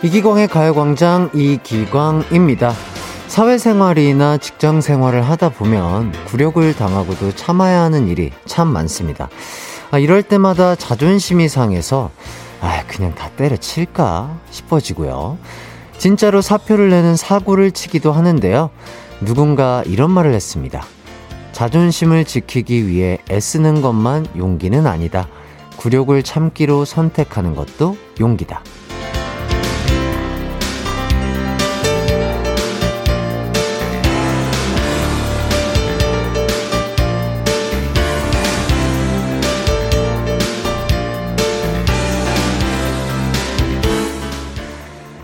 이기광의 가요광장 이기광입니다. 사회생활이나 직장생활을 하다 보면 굴욕을 당하고도 참아야 하는 일이 참 많습니다. 이럴 때마다 자존심이 상해서 그냥 다 때려칠까 싶어지고요. 진짜로 사표를 내는 사고를 치기도 하는데요. 누군가 이런 말을 했습니다. 자존심을 지키기 위해 애쓰는 것만 용기는 아니다. 굴욕을 참기로 선택하는 것도 용기다.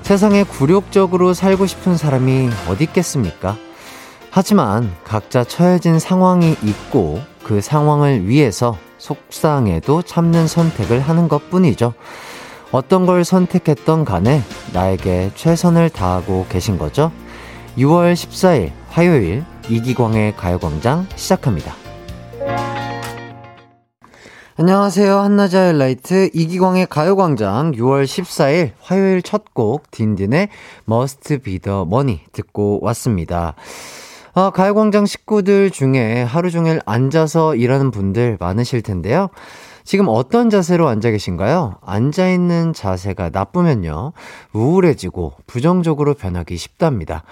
세상에 굴욕적으로 살고 싶은 사람이 어디 있겠습니까? 하지만 각자 처해진 상황이 있고 그 상황을 위해서 속상해도 참는 선택을 하는 것뿐이죠. 어떤 걸 선택했던 간에 나에게 최선을 다하고 계신 거죠. 6월 14일 화요일 이기광의 가요광장 시작합니다. 안녕하세요. 한나자일라이트 이기광의 가요광장 6월 14일 화요일 첫 곡 딘딘의 Must Be The Money 듣고 왔습니다. 가요광장 식구들 중에 하루 종일 앉아서 일하는 분들 많으실 텐데요. 지금 어떤 자세로 앉아 계신가요? 앉아있는 자세가 나쁘면요, 우울해지고 부정적으로 변하기 쉽답니다.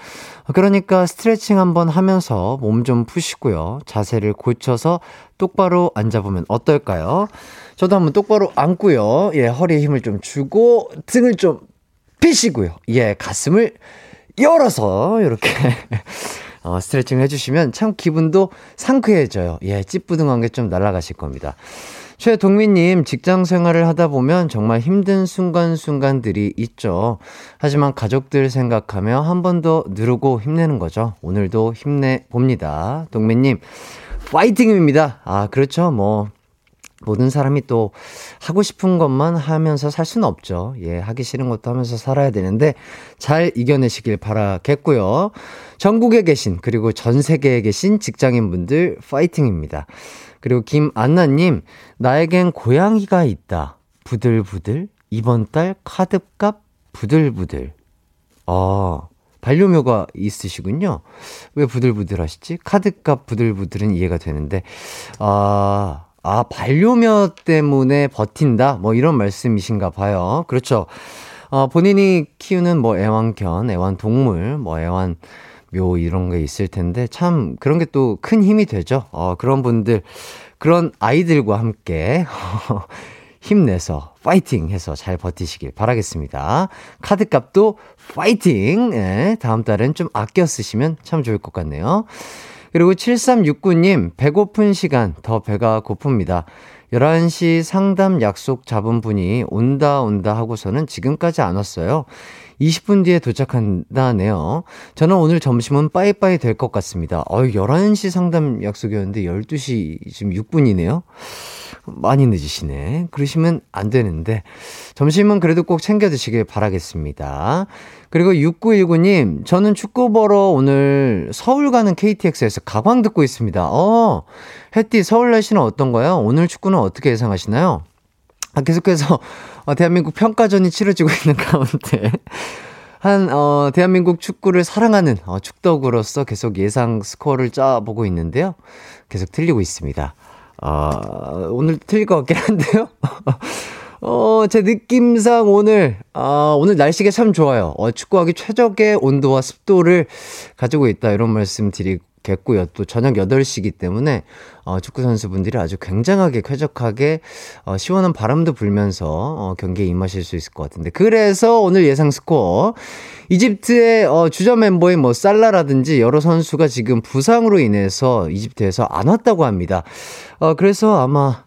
그러니까 스트레칭 한번 하면서 몸 좀 푸시고요, 자세를 고쳐서 똑바로 앉아보면 어떨까요? 저도 한번 똑바로 앉고요, 예, 허리에 힘을 좀 주고 등을 좀 펴시고요, 예, 가슴을 열어서 이렇게 스트레칭을 해주시면 참 기분도 상쾌해져요. 예, 찌뿌둥한 게 좀 날아가실 겁니다. 최동민님, 직장 생활을 하다 보면 정말 힘든 순간순간들이 있죠. 하지만 가족들 생각하며 한 번 더 누르고 힘내는 거죠. 오늘도 힘내봅니다. 동민님, 파이팅입니다. 그렇죠. 모든 사람이 또 하고 싶은 것만 하면서 살 수는 없죠. 예, 하기 싫은 것도 하면서 살아야 되는데 잘 이겨내시길 바라겠고요. 전국에 계신, 그리고 전 세계에 계신 직장인분들 파이팅입니다. 그리고 김안나님, 나에겐 고양이가 있다. 부들부들, 이번 달 카드값 부들부들. 반려묘가 있으시군요. 왜 부들부들 하시지? 카드값 부들부들은 이해가 되는데, 반려묘 때문에 버틴다? 뭐 이런 말씀이신가 봐요. 그렇죠. 본인이 키우는 애완견, 애완동물, 애완묘 이런 게 있을 텐데, 참 그런 게 또 큰 힘이 되죠. 그런 분들, 그런 아이들과 함께 힘내서 파이팅 해서 잘 버티시길 바라겠습니다. 카드값도 파이팅! 예, 다음 달엔 좀 아껴 쓰시면 참 좋을 것 같네요. 그리고 7369님, 배고픈 시간, 더 배가 고픕니다. 11시 상담 약속 잡은 분이 온다 하고서는 지금까지 안 왔어요. 20분 뒤에 도착한다네요. 저는 오늘 점심은 빠이빠이 될 것 같습니다. 11시 상담 약속이었는데 12시 지금 6분이네요. 많이 늦으시네. 그러시면 안 되는데, 점심은 그래도 꼭 챙겨 드시길 바라겠습니다. 그리고 6919님, 저는 축구 보러 오늘 서울 가는 KTX에서 가광 듣고 있습니다. 햇띠, 서울 날씨는 어떤가요? 오늘 축구는 어떻게 예상하시나요? 계속해서 대한민국 평가전이 치러지고 있는 가운데 대한민국 축구를 사랑하는 축덕으로서 계속 예상 스코어를 짜보고 있는데요, 계속 틀리고 있습니다. 오늘 틀릴 것 같긴 한데요. 제 느낌상 오늘, 오늘 날씨가 참 좋아요. 축구하기 최적의 온도와 습도를 가지고 있다, 이런 말씀 드리겠고요. 또 저녁 8시이기 때문에, 축구선수분들이 아주 굉장하게 쾌적하게, 시원한 바람도 불면서, 경기에 임하실 수 있을 것 같은데. 그래서 오늘 예상 스코어, 이집트의, 주전 멤버인 살라라든지 여러 선수가 지금 부상으로 인해서 이집트에서 안 왔다고 합니다. 그래서 아마,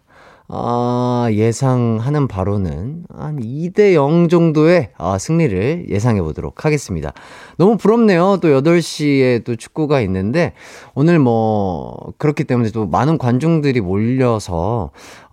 예상하는 바로는 한 2대0 정도의 승리를 예상해 보도록 하겠습니다. 너무 부럽네요. 또 8시에 또 축구가 있는데, 오늘 그렇기 때문에 또 많은 관중들이 몰려서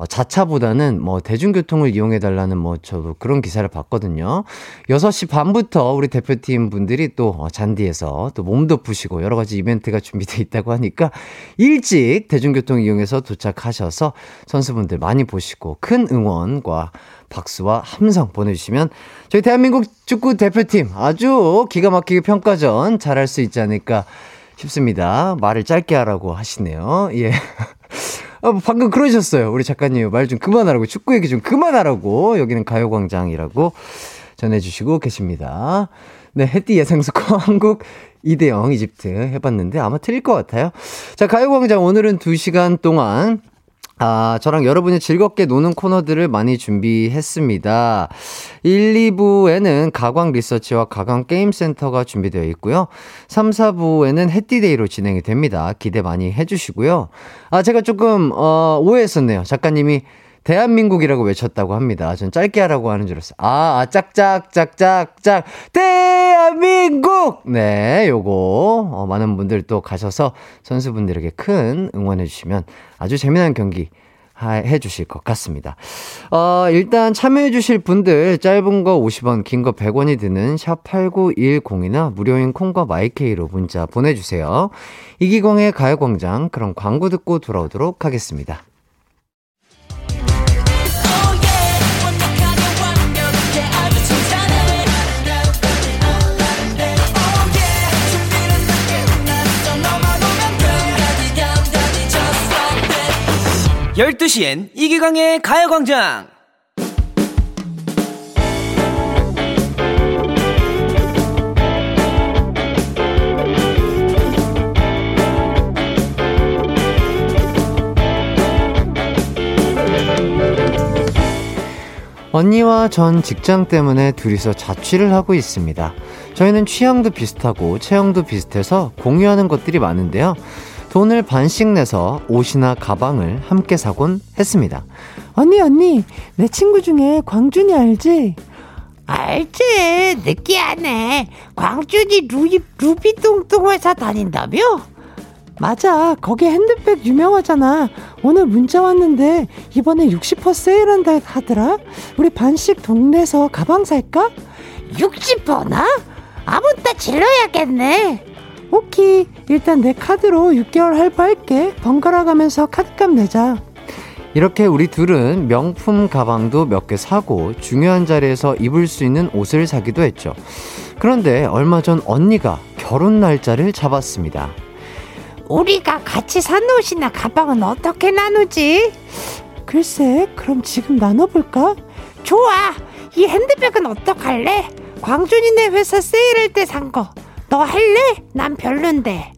자차보다는 대중교통을 이용해 달라는 저도 그런 기사를 봤거든요. 6시 반부터 우리 대표팀 분들이 또 잔디에서 또 몸도 푸시고 여러 가지 이벤트가 준비되어 있다고 하니까 일찍 대중교통 이용해서 도착하셔서 선수분들 많이 보시고 큰 응원과 박수와 함성 보내주시면 저희 대한민국 축구 대표팀 아주 기가 막히게 평가전 잘할 수 있지 않을까 싶습니다. 말을 짧게 하라고 하시네요. 예. 방금 그러셨어요. 우리 작가님 말 좀 그만하라고, 축구 얘기 좀 그만하라고, 여기는 가요광장이라고 전해주시고 계십니다. 네, 해띠 예상스코 한국 2대0 이집트 해봤는데 아마 틀릴 것 같아요. 자, 가요광장 오늘은 2시간 동안 저랑 여러분이 즐겁게 노는 코너들을 많이 준비했습니다. 1, 2부에는 가광 리서치와 가광 게임센터가 준비되어 있고요. 3, 4부에는 해띠데이로 진행이 됩니다. 기대 많이 해주시고요. 제가 조금 오해했었네요. 작가님이 대한민국이라고 외쳤다고 합니다. 전 짧게 하라고 하는 줄 알았어요. 짝짝짝짝짝 대한민국! 네, 요거 많은 분들 또 가셔서 선수분들에게 큰 응원해 주시면 아주 재미난 경기 해 주실 것 같습니다. 일단 참여해 주실 분들 짧은 거 50원, 긴 거 100원이 드는 샵 8910이나 무료인 콩과 마이케이로 문자 보내주세요. 이기광의 가요광장, 그럼 광고 듣고 돌아오도록 하겠습니다. 열두 시엔 이기광의 가요광장. 언니와 전 직장 때문에 둘이서 자취를 하고 있습니다. 저희는 취향도 비슷하고 체형도 비슷해서 공유하는 것들이 많은데요. 돈을 반씩 내서 옷이나 가방을 함께 사곤 했습니다. 언니, 내 친구 중에 광준이 알지? 알지, 느끼하네. 광준이 루비똥똥 회사 다닌다며? 맞아, 거기 핸드백 유명하잖아. 오늘 문자 왔는데 이번에 60% 세일한다 하더라. 우리 반씩 돈 내서 가방 살까? 60%나? 아무따 질러야겠네. 오케이, 일단 내 카드로 6개월 할부할게. 번갈아 가면서 카드값 내자. 이렇게 우리 둘은 명품 가방도 몇 개 사고 중요한 자리에서 입을 수 있는 옷을 사기도 했죠. 그런데 얼마 전 언니가 결혼 날짜를 잡았습니다. 우리가 같이 산 옷이나 가방은 어떻게 나누지? 글쎄, 그럼 지금 나눠볼까? 좋아, 이 핸드백은 어떡할래? 광준이네 회사 세일할 때 산 거 너 할래? 난 별론데.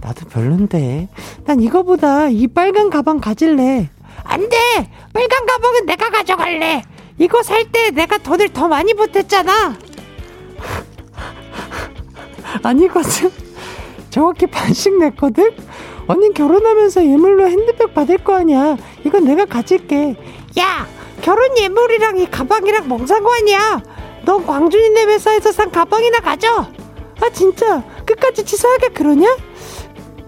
나도 별론데. 난 이거보다 이 빨간 가방 가질래. 안 돼! 빨간 가방은 내가 가져갈래. 이거 살 때 내가 돈을 더 많이 보탰잖아. 아니거든. 정확히 반씩 냈거든? 언니 결혼하면서 예물로 핸드백 받을 거 아니야. 이건 내가 가질게. 야! 결혼 예물이랑 이 가방이랑 뭔 상관이야? 넌 광준이네 회사에서 산 가방이나 가져. 아, 진짜 끝까지 치사하게 그러냐?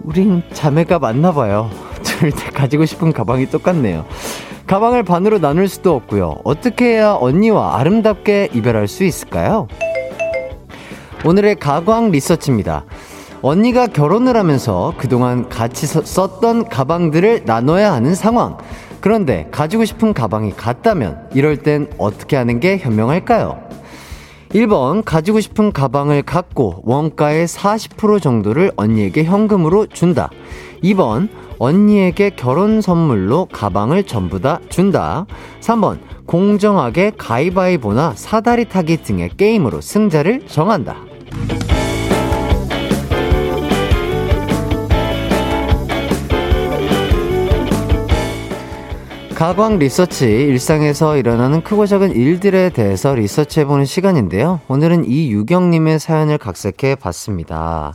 우린 자매가 맞나봐요. 둘 다 가지고 싶은 가방이 똑같네요. 가방을 반으로 나눌 수도 없고요. 어떻게 해야 언니와 아름답게 이별할 수 있을까요? 오늘의 가광 리서치입니다. 언니가 결혼을 하면서 그동안 같이 썼던 가방들을 나눠야 하는 상황. 그런데 가지고 싶은 가방이 같다면 이럴 땐 어떻게 하는 게 현명할까요? 1번, 가지고 싶은 가방을 갖고 원가의 40% 정도를 언니에게 현금으로 준다. 2번, 언니에게 결혼 선물로 가방을 전부 다 준다. 3번, 공정하게 가위바위보나 사다리 타기 등의 게임으로 승자를 정한다. 가광 리서치, 일상에서 일어나는 크고 작은 일들에 대해서 리서치해보는 시간인데요. 오늘은 이유경님의 사연을 각색해봤습니다.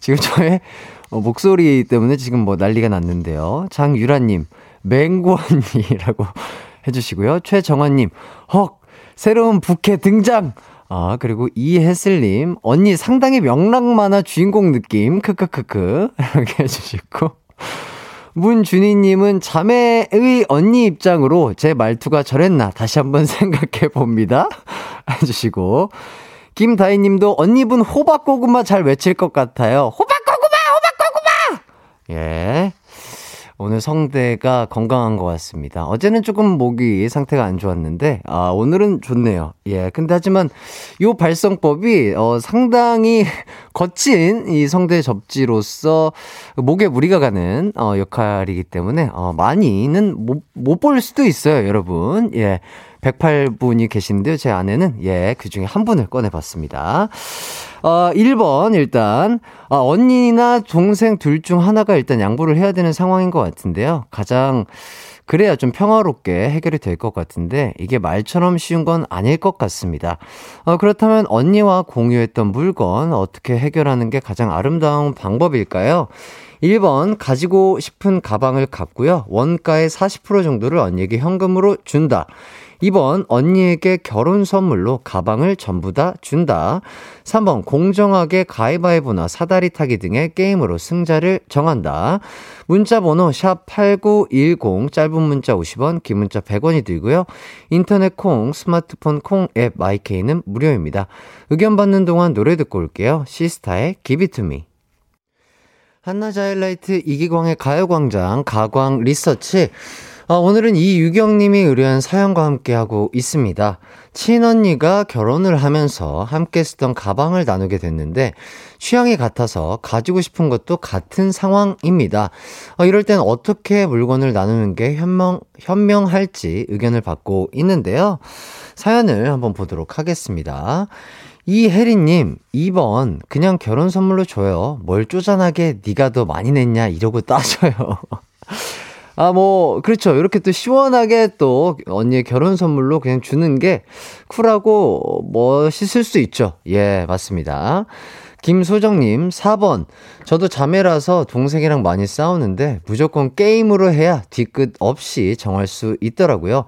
지금 저의 목소리 때문에 지금 뭐 난리가 났는데요. 장유라님, 맹고 언니라고 해주시고요. 최정환님, 헉, 새로운 부캐 등장! 그리고 이혜슬님, 언니 상당히 명랑만화 주인공 느낌, 크크크크, 이렇게 해주시고. 문준희님은 자매의 언니 입장으로 제 말투가 저랬나 다시 한번 생각해 봅니다. 해주시고. 김다희님도 언니분 호박고구마 잘 외칠 것 같아요. 호박고구마! 호박고구마! 예. 오늘 성대가 건강한 것 같습니다. 어제는 조금 목이 상태가 안 좋았는데, 아, 오늘은 좋네요. 예. 근데 하지만 요 발성법이, 상당히 거친 이 성대 접지로서 목에 무리가 가는, 역할이기 때문에, 많이는 못 볼 수도 있어요, 여러분. 예. 108분이 계신데요. 제 아내는, 예, 그 중에 한 분을 꺼내봤습니다. 1번, 일단, 언니나 동생 둘 중 하나가 일단 양보를 해야 되는 상황인 것 같은데요. 가장, 그래야 좀 평화롭게 해결이 될 것 같은데, 이게 말처럼 쉬운 건 아닐 것 같습니다. 그렇다면 언니와 공유했던 물건, 어떻게 해결하는 게 가장 아름다운 방법일까요? 1번, 가지고 싶은 가방을 갖고요. 원가의 40% 정도를 언니에게 현금으로 준다. 2번, 언니에게 결혼 선물로 가방을 전부 다 준다. 3번, 공정하게 가위바위보나 사다리 타기 등의 게임으로 승자를 정한다. 문자 번호 샵8910, 짧은 문자 50원, 긴 문자 100원이 들고요. 인터넷 콩, 스마트폰 콩 앱 마이케이는 무료입니다. 의견 받는 동안 노래 듣고 올게요. 시스타의 Give It To Me. 한나자일라이트 이기광의 가요광장 가광 리서치. 오늘은 이유경님이 의뢰한 사연과 함께하고 있습니다. 친언니가 결혼을 하면서 함께 쓰던 가방을 나누게 됐는데 취향이 같아서 가지고 싶은 것도 같은 상황입니다. 이럴 땐 어떻게 물건을 나누는 게 현명할지 의견을 받고 있는데요. 사연을 한번 보도록 하겠습니다. 이혜리님, 2번 그냥 결혼 선물로 줘요. 뭘 쪼잔하게 네가 더 많이 냈냐 이러고 따져요. 그렇죠. 이렇게 또 시원하게 또 언니의 결혼 선물로 그냥 주는 게 쿨하고 멋있을 수 있죠. 예, 맞습니다. 김소정님, 4번. 저도 자매라서 동생이랑 많이 싸우는데 무조건 게임으로 해야 뒤끝 없이 정할 수 있더라고요.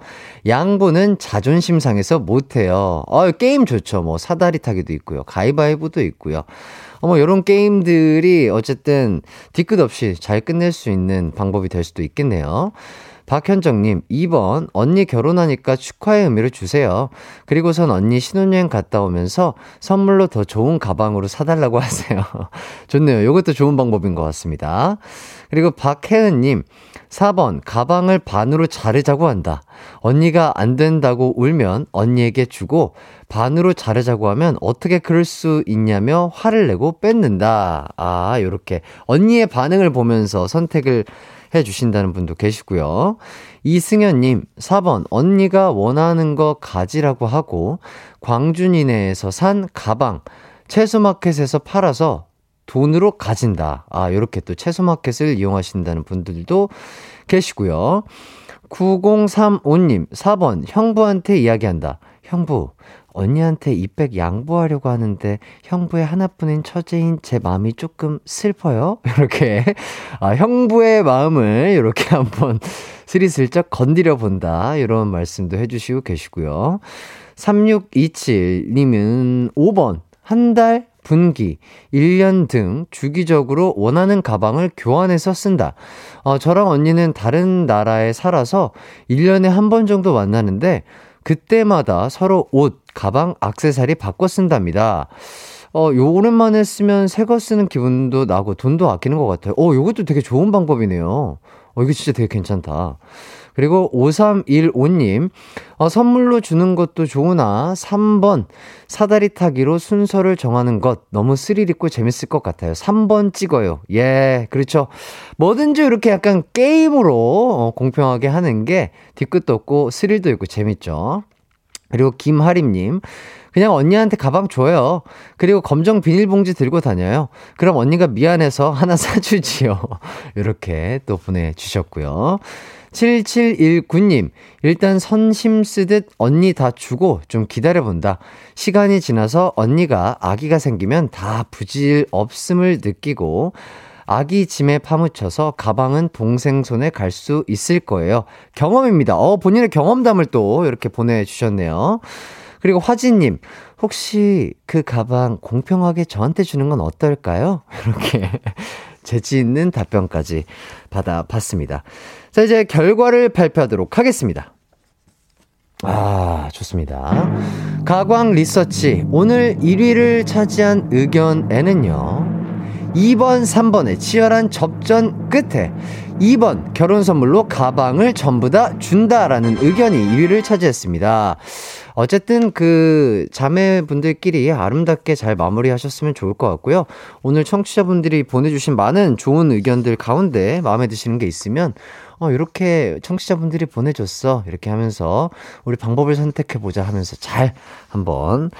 양보는 자존심 상해서 못해요. 게임 좋죠. 사다리 타기도 있고요. 가위바위보도 있고요. 이런 게임들이 어쨌든 뒤끝 없이 잘 끝낼 수 있는 방법이 될 수도 있겠네요. 박현정님, 2번 언니 결혼하니까 축하의 의미를 주세요. 그리고선 언니 신혼여행 갔다 오면서 선물로 더 좋은 가방으로 사달라고 하세요. 좋네요. 이것도 좋은 방법인 것 같습니다. 그리고 박혜은님, 4번 가방을 반으로 자르자고 한다. 언니가 안 된다고 울면 언니에게 주고 반으로 자르자고 하면 어떻게 그럴 수 있냐며 화를 내고 뺏는다. 요렇게 언니의 반응을 보면서 선택을 해주신다는 분도 계시고요. 이승현님, 4번 언니가 원하는 거 가지라고 하고 광주니네에서 산 가방 채소마켓에서 팔아서 돈으로 가진다. 이렇게 또 채소마켓을 이용하신다는 분들도 계시고요. 9035님, 4번 형부한테 이야기한다. 형부, 언니한테 200 양보하려고 하는데 형부의 하나뿐인 처제인 제 마음이 조금 슬퍼요. 이렇게 형부의 마음을 이렇게 한번 스리슬쩍 건드려 본다. 이런 말씀도 해주시고 계시고요. 3627님은 5번 한 달, 분기, 1년 등 주기적으로 원하는 가방을 교환해서 쓴다. 저랑 언니는 다른 나라에 살아서 1년에 한 번 정도 만나는데 그때마다 서로 옷, 가방, 액세서리 바꿔 쓴답니다. 오랜만에 쓰면 새 거 쓰는 기분도 나고 돈도 아끼는 것 같아요. 요것도 되게 좋은 방법이네요. 이거 진짜 되게 괜찮다. 그리고 5315님, 선물로 주는 것도 좋으나 3번 사다리 타기로 순서를 정하는 것 너무 스릴 있고 재밌을 것 같아요. 3번 찍어요. 예, 그렇죠. 뭐든지 이렇게 약간 게임으로 공평하게 하는 게 뒤끝도 없고 스릴도 있고 재밌죠. 그리고 김하림님, 그냥 언니한테 가방 줘요. 그리고 검정 비닐봉지 들고 다녀요. 그럼 언니가 미안해서 하나 사주지요. 이렇게 또 보내주셨고요. 7719님, 일단 선심 쓰듯 언니 다 주고 좀 기다려본다. 시간이 지나서 언니가 아기가 생기면 다 부질 없음을 느끼고 아기 짐에 파묻혀서 가방은 동생 손에 갈 수 있을 거예요. 경험입니다. 본인의 경험담을 또 이렇게 보내주셨네요. 그리고 화진님, 혹시 그 가방 공평하게 저한테 주는 건 어떨까요? 이렇게 재치 있는 답변까지 받아봤습니다. 자, 이제 결과를 발표하도록 하겠습니다. 좋습니다. 가광 리서치 오늘 1위를 차지한 의견에는요, 2번, 3번의 치열한 접전 끝에 2번 결혼 선물로 가방을 전부 다 준다라는 의견이 2위를 차지했습니다. 어쨌든 그 자매분들끼리 아름답게 잘 마무리하셨으면 좋을 것 같고요. 오늘 청취자분들이 보내주신 많은 좋은 의견들 가운데 마음에 드시는 게 있으면 이렇게 청취자분들이 보내줬어 이렇게 하면서 우리 방법을 선택해보자 하면서 잘 한번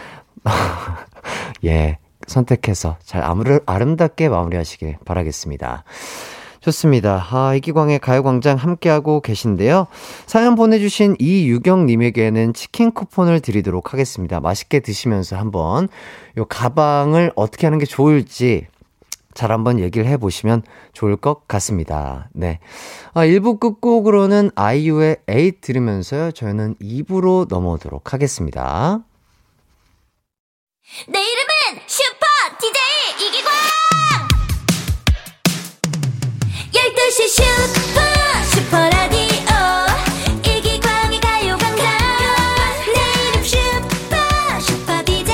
예 선택해서 잘 아름답게 마무리하시길 바라겠습니다. 좋습니다. 이기광의 가요광장 함께하고 계신데요. 사연 보내주신 이유경님에게는 치킨 쿠폰을 드리도록 하겠습니다. 맛있게 드시면서 한번 요 가방을 어떻게 하는 게 좋을지 잘 한번 얘기를 해보시면 좋을 것 같습니다. 네. 1부 끝곡으로는 아이유의 8 들으면서요. 저희는 2부로 넘어오도록 하겠습니다. 내 이름은 슈퍼 DJ 이기광! 12시 슈퍼라디오 이기광의 가요광장 내 이름 슈퍼 DJ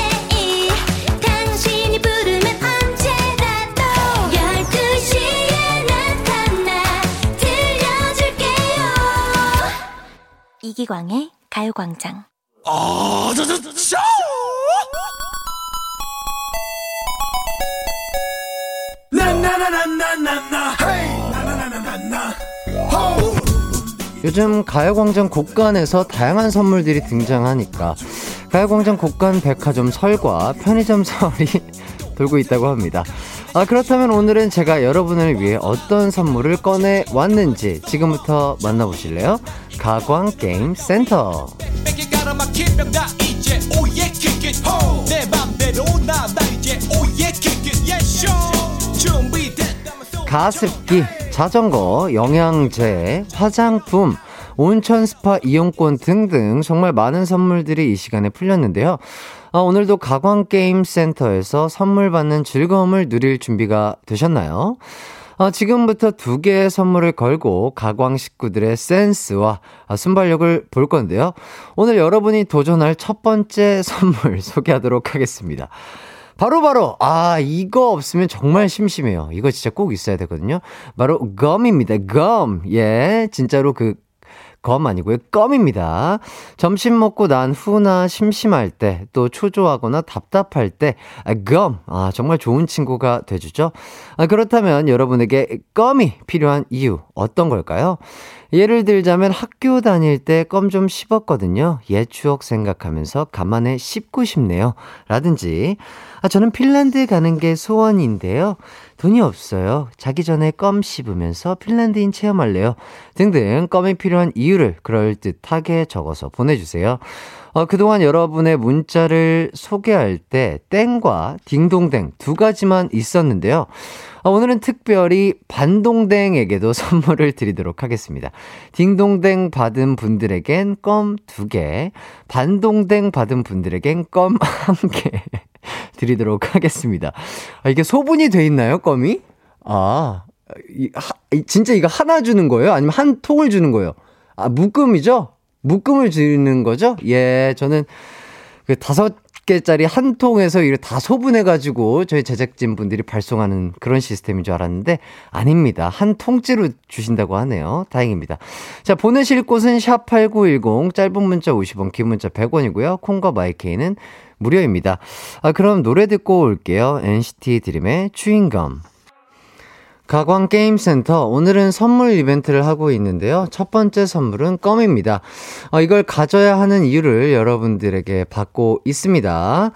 당신이 부르면 언제라도 12시에 나타나 들려줄게요. 이기광의 가요광장 쇼! 요즘 가요광장 곳간에서 다양한 선물들이 등장하니까 가요광장 곳간 백화점 설과 편의점 설이 돌고 있다고 합니다. 그렇다면 오늘은 제가 여러분을 위해 어떤 선물을 꺼내왔는지 지금부터 만나보실래요? 가광게임센터. 가습기, 자전거, 영양제, 화장품, 온천 스파 이용권 등등 정말 많은 선물들이 이 시간에 풀렸는데요. 오늘도 가광게임센터에서 선물 받는 즐거움을 누릴 준비가 되셨나요? 지금부터 두 개의 선물을 걸고 가광 식구들의 센스와 순발력을 볼 건데요. 오늘 여러분이 도전할 첫 번째 선물 소개하도록 하겠습니다. 바로바로 이거 없으면 정말 심심해요. 이거 진짜 꼭 있어야 되거든요. 바로 검입니다. 검. 예, 진짜로 그 검 아니고요. 껌입니다. 점심 먹고 난 후나 심심할 때, 또 초조하거나 답답할 때 껌. 정말 좋은 친구가 돼주죠. 그렇다면 여러분에게 껌이 필요한 이유 어떤 걸까요? 예를 들자면 학교 다닐 때 껌 좀 씹었거든요. 옛 추억 생각하면서 간만에 씹고 싶네요. 라든지 저는 핀란드 가는 게 소원인데요. 돈이 없어요. 자기 전에 껌 씹으면서 핀란드인 체험할래요. 등등 껌이 필요한 이유를 그럴듯하게 적어서 보내주세요. 그동안 여러분의 문자를 소개할 때 땡과 딩동댕 두 가지만 있었는데요. 오늘은 특별히 반동댕에게도 선물을 드리도록 하겠습니다. 딩동댕 받은 분들에겐 껌 2개, 반동댕 받은 분들에겐 껌 1개 드리도록 하겠습니다. 이게 소분이 돼 있나요, 껌이? 진짜 이거 하나 주는 거예요? 아니면 한 통을 주는 거예요? 묶음이죠? 묶음을 주는 거죠? 예, 저는 그 5개짜리 한 통에서 이걸 다 소분해가지고 저희 제작진분들이 발송하는 그런 시스템인 줄 알았는데 아닙니다. 한 통째로 주신다고 하네요. 다행입니다. 자, 보내실 곳은 샵8910 짧은 문자 50원, 긴 문자 100원이고요. 콩과 마이케이는 무료입니다. 그럼 노래 듣고 올게요. NCT 드림의 추잉검. 가광게임센터, 오늘은 선물 이벤트를 하고 있는데요. 첫 번째 선물은 껌입니다. 이걸 가져야 하는 이유를 여러분들에게 받고 있습니다.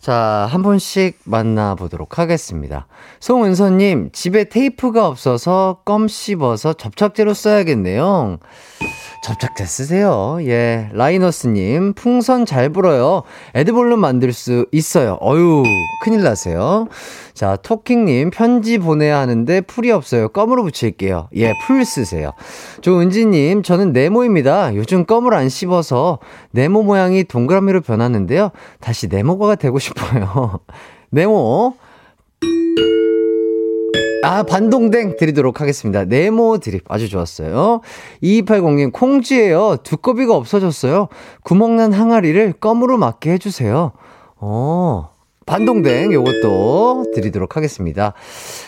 자, 한 분씩 만나보도록 하겠습니다. 송은서님, 집에 테이프가 없어서 껌 씹어서 접착제로 써야겠네요. 접착제 쓰세요. 예, 라이너스님, 풍선 잘 불어요. 애드볼룸 만들 수 있어요. 어휴, 큰일 나세요. 자, 토킹님, 편지 보내야 하는데 풀이 없어요. 껌으로 붙일게요. 예, 풀 쓰세요. 조은지님, 저는 네모입니다. 요즘 껌을 안 씹어서 네모 모양이 동그라미로 변하는데요. 다시 네모가 되고 싶어요. 네모. 반동댕 드리도록 하겠습니다. 네모 드립 아주 좋았어요. 2280님, 콩쥐예요. 두꺼비가 없어졌어요. 구멍난 항아리를 껌으로 막게 해주세요. 반동댕 요것도 드리도록 하겠습니다.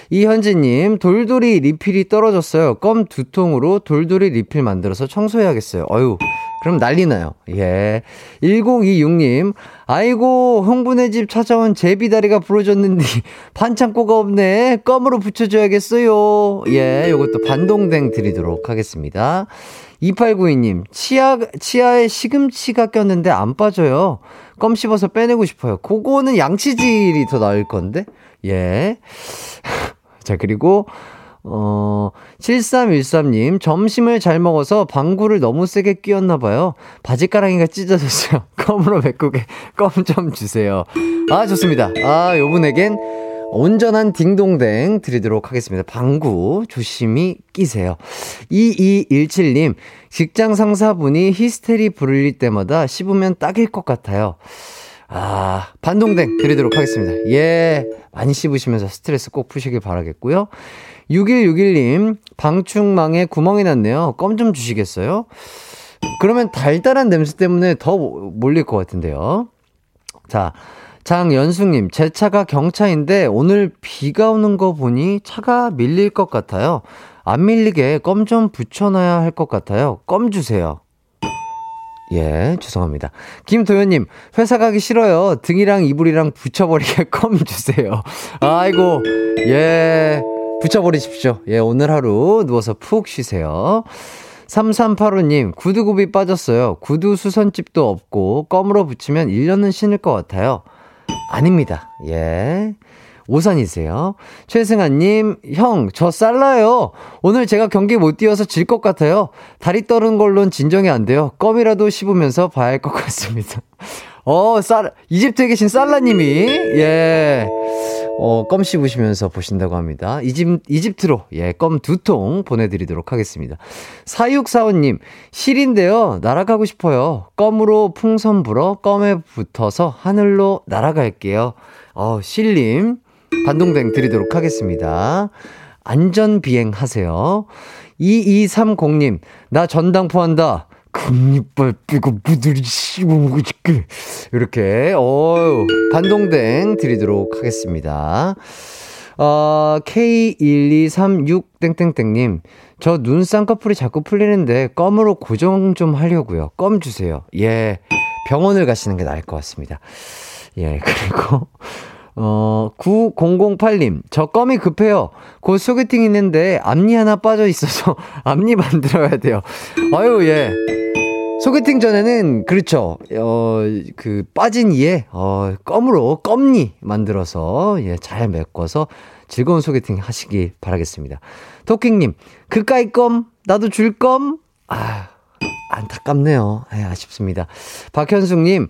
이현진님, 돌돌이 리필이 떨어졌어요. 껌 두 통으로 돌돌이 리필 만들어서 청소해야겠어요. 어휴, 그럼 난리나요. 예. 1026님, 아이고 흥분의 집 찾아온 제비다리가 부러졌는데 반창고가 없네. 껌으로 붙여줘야겠어요. 예, 요것도 반동댕 드리도록 하겠습니다. 2892님, 치아에 시금치가 꼈는데 안 빠져요. 껌 씹어서 빼내고 싶어요. 그거는 양치질이 더 나을 건데. 예. 자, 그리고 7313님, 점심을 잘 먹어서 방구를 너무 세게 끼웠나 봐요. 바지가랑이가 찢어졌어요. 껌으로 메꾸게 껌 좀 주세요. 아, 좋습니다. 아, 요분에겐 온전한 딩동댕 드리도록 하겠습니다. 방구 조심히 끼세요. 2217님, 직장 상사분이 히스테리 부를 때마다 씹으면 딱일 것 같아요. 아, 반동댕 드리도록 하겠습니다. 예, 많이 씹으시면서 스트레스 꼭 푸시길 바라겠고요. 6161님, 방충망에 구멍이 났네요. 껌 좀 주시겠어요? 그러면 달달한 냄새 때문에 더 몰릴 것 같은데요. 자, 장연숙님, 제 차가 경차인데 오늘 비가 오는 거 보니 차가 밀릴 것 같아요. 안 밀리게 껌 좀 붙여놔야 할 것 같아요. 껌 주세요. 예, 죄송합니다. 김도현님, 회사 가기 싫어요. 등이랑 이불이랑 붙여버리게 껌 주세요. 아이고, 예, 붙여버리십시오. 예, 오늘 하루 누워서 푹 쉬세요. 3385님, 구두굽이 빠졌어요. 구두 수선집도 없고 껌으로 붙이면 1년은 신을 것 같아요. 아닙니다. 예, 오산이세요. 최승아님, 형, 저 쌀라요. 오늘 제가 경기 못 뛰어서 질 것 같아요. 다리 떨은 걸로는 진정이 안 돼요. 껌이라도 씹으면서 봐야 할 것 같습니다. 이집트에 계신 쌀라님이, 예, 껌 씹으시면서 보신다고 합니다. 이집트로, 예, 껌 두 통 보내드리도록 하겠습니다. 4645님, 실인데요. 날아가고 싶어요. 껌으로 풍선 불어 껌에 붙어서 하늘로 날아갈게요. 실님, 반동댕 드리도록 하겠습니다. 안전비행 하세요. 2230님, 나 전당포한다. 금리빨 빼고 무들이 씹어먹고 싶게. 이렇게, 반동댕 드리도록 하겠습니다. K1236땡땡땡님, 저 눈 쌍꺼풀이 자꾸 풀리는데 껌으로 고정 좀 하려고요. 껌 주세요. 예, 병원을 가시는 게 나을 것 같습니다. 예, 그리고 9008님, 저 껌이 급해요. 곧 소개팅 있는데 앞니 하나 빠져 있어서 앞니 만들어야 돼요. 아유, 예, 소개팅 전에는, 그렇죠, 그 빠진 이에 껌으로 껌니 만들어서, 예, 잘 메꿔서 즐거운 소개팅 하시길 바라겠습니다. 토킹님, 그까이 껌 나도 줄 껌. 아, 안타깝네요. 네, 아쉽습니다. 박현숙님,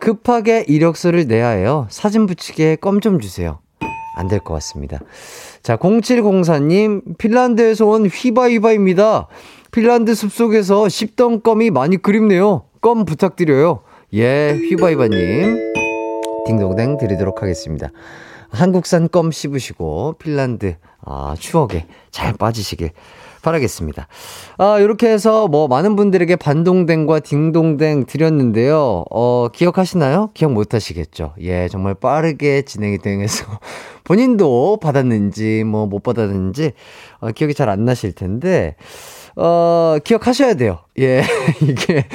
급하게 이력서를 내야 해요. 사진 붙이게 껌 좀 주세요. 안 될 것 같습니다. 자, 0704님, 핀란드에서 온 휘바휘바입니다. 핀란드 숲속에서 씹던 껌이 많이 그립네요. 껌 부탁드려요. 예, 휘바휘바님, 딩동댕 드리도록 하겠습니다. 한국산 껌 씹으시고 핀란드 추억에 잘 빠지시길 바라겠습니다. 이렇게 해서 뭐 많은 분들에게 반동댕과 딩동댕 드렸는데요. 기억하시나요? 기억 못하시겠죠. 예, 정말 빠르게 진행이 되면서 본인도 받았는지 뭐 못 받았는지 기억이 잘 안 나실 텐데 기억하셔야 돼요. 예, 이게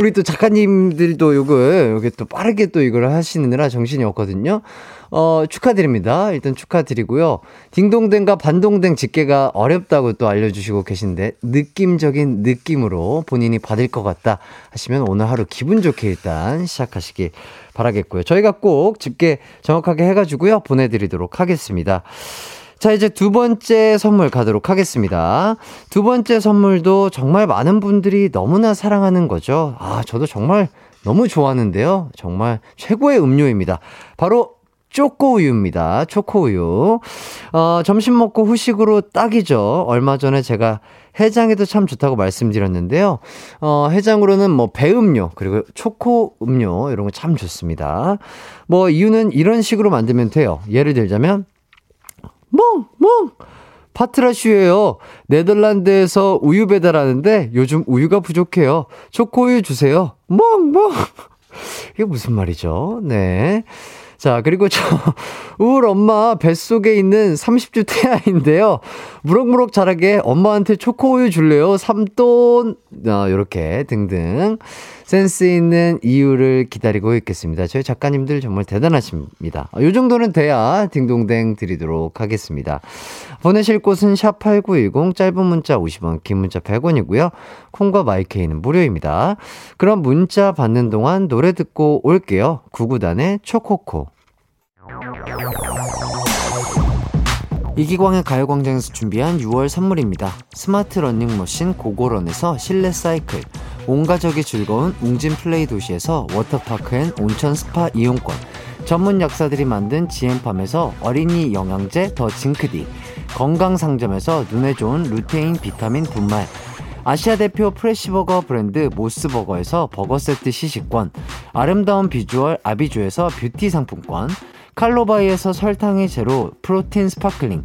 우리 또 작가님들도 이게 또 빠르게 또 이걸 하시느라 정신이 없거든요. 축하드립니다. 일단 축하드리고요. 딩동댕과 반동댕 집계가 어렵다고 또 알려주시고 계신데, 느낌적인 느낌으로 본인이 받을 것 같다 하시면 오늘 하루 기분 좋게 일단 시작하시길 바라겠고요. 저희가 꼭 집계 정확하게 해가지고요, 보내드리도록 하겠습니다. 자, 이제 두 번째 선물 가도록 하겠습니다. 두 번째 선물도 정말 많은 분들이 너무나 사랑하는 거죠. 아, 저도 정말 너무 좋아하는데요. 정말 최고의 음료입니다. 바로 초코우유입니다. 초코우유. 점심 먹고 후식으로 딱이죠. 얼마 전에 제가 해장에도 참 좋다고 말씀드렸는데요. 해장으로는 뭐 배음료, 그리고 초코 음료, 이런 거 참 좋습니다. 뭐 이유는 이런 식으로 만들면 돼요. 예를 들자면, 멍 파트라슈예요. 네덜란드에서 우유 배달하는데 요즘 우유가 부족해요. 초코우유 주세요. 멍 이게 무슨 말이죠? 네. 자, 그리고 저 우울 엄마 뱃속에 있는 30주 태아인데요. 무럭무럭 자라게 엄마한테 초코우유 줄래요? 3돈 이렇게 등등 센스 있는 이유를 기다리고 있겠습니다. 저희 작가님들 정말 대단하십니다. 요 정도는 돼야 딩동댕 드리도록 하겠습니다. 보내실 곳은 샵8910, 짧은 문자 50원, 긴 문자 100원이고요. 콩과 마이케이는 무료입니다. 그럼 문자 받는 동안 노래 듣고 올게요. 구구단의 초코코. 이기광의 가요광장에서 준비한 6월 선물입니다. 스마트 러닝머신 고고런에서 실내 사이클, 온가족이 즐거운 웅진플레이 도시에서 워터파크 앤 온천 스파 이용권, 전문 약사들이 만든 지앤팜에서 어린이 영양제 더 징크디, 건강상점에서 눈에 좋은 루테인 비타민 분말, 아시아 대표 프레시버거 브랜드 모스버거에서 버거세트 시식권, 아름다운 비주얼 아비주에서 뷰티 상품권, 칼로바이에서 설탕이 제로 프로틴 스파클링,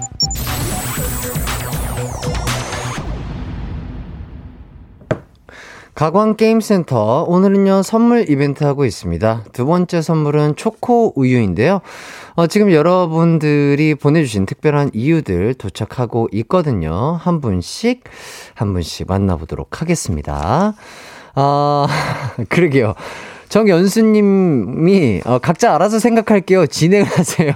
가광게임센터, 오늘은요 선물 이벤트 하고 있습니다. 두 번째 선물은 초코우유인데요, 지금 여러분들이 보내주신 특별한 이유들 도착하고 있거든요. 한 분씩 만나보도록 하겠습니다. 그러게요. 정연수님이 각자 알아서 생각할게요, 진행하세요.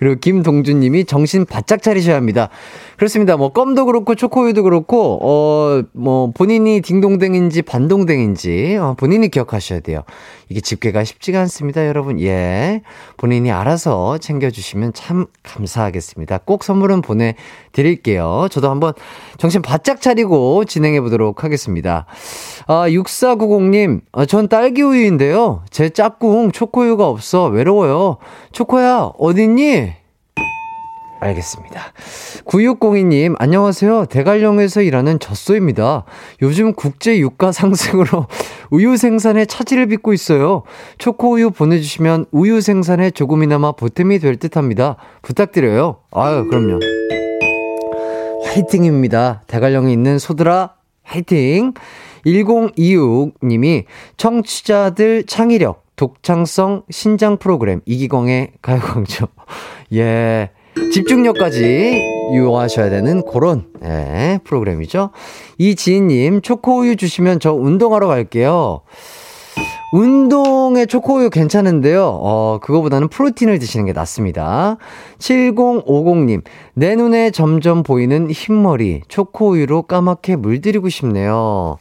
그리고 김동준님이 정신 바짝 차리셔야 합니다. 그렇습니다. 뭐 껌도 그렇고 초코우유도 그렇고 뭐 본인이 딩동댕인지 반동댕인지 본인이 기억하셔야 돼요. 이게 집계가 쉽지가 않습니다, 여러분. 예, 본인이 알아서 챙겨주시면 참 감사하겠습니다. 꼭 선물은 보내드릴게요. 저도 한번 정신 바짝 차리고 진행해 보도록 하겠습니다. 6490님, 전 딸기우유인데요, 제 짝꿍 초코우유가 없어 외로워요. 초코야 어딨니? 알겠습니다. 9602님, 안녕하세요. 대관령에서 일하는 젖소입니다. 요즘 국제 유가 상승으로 우유 생산에 차질을 빚고 있어요. 초코우유 보내주시면 우유 생산에 조금이나마 보탬이 될 듯합니다. 부탁드려요. 아유, 그럼요. 화이팅입니다. 대관령에 있는 소들아, 화이팅! 1026님이 청취자들 창의력, 독창성 신장 프로그램 이기광의 가요광장. 예, 집중력까지 유효하셔야 되는 그런, 예, 프로그램이죠. 이지인님, 초코우유 주시면 저 운동하러 갈게요. 운동에 초코우유 괜찮은데요, 그거보다는 프로틴을 드시는 게 낫습니다. 7050님, 내 눈에 점점 보이는 흰머리 초코우유로 까맣게 물들이고 싶네요.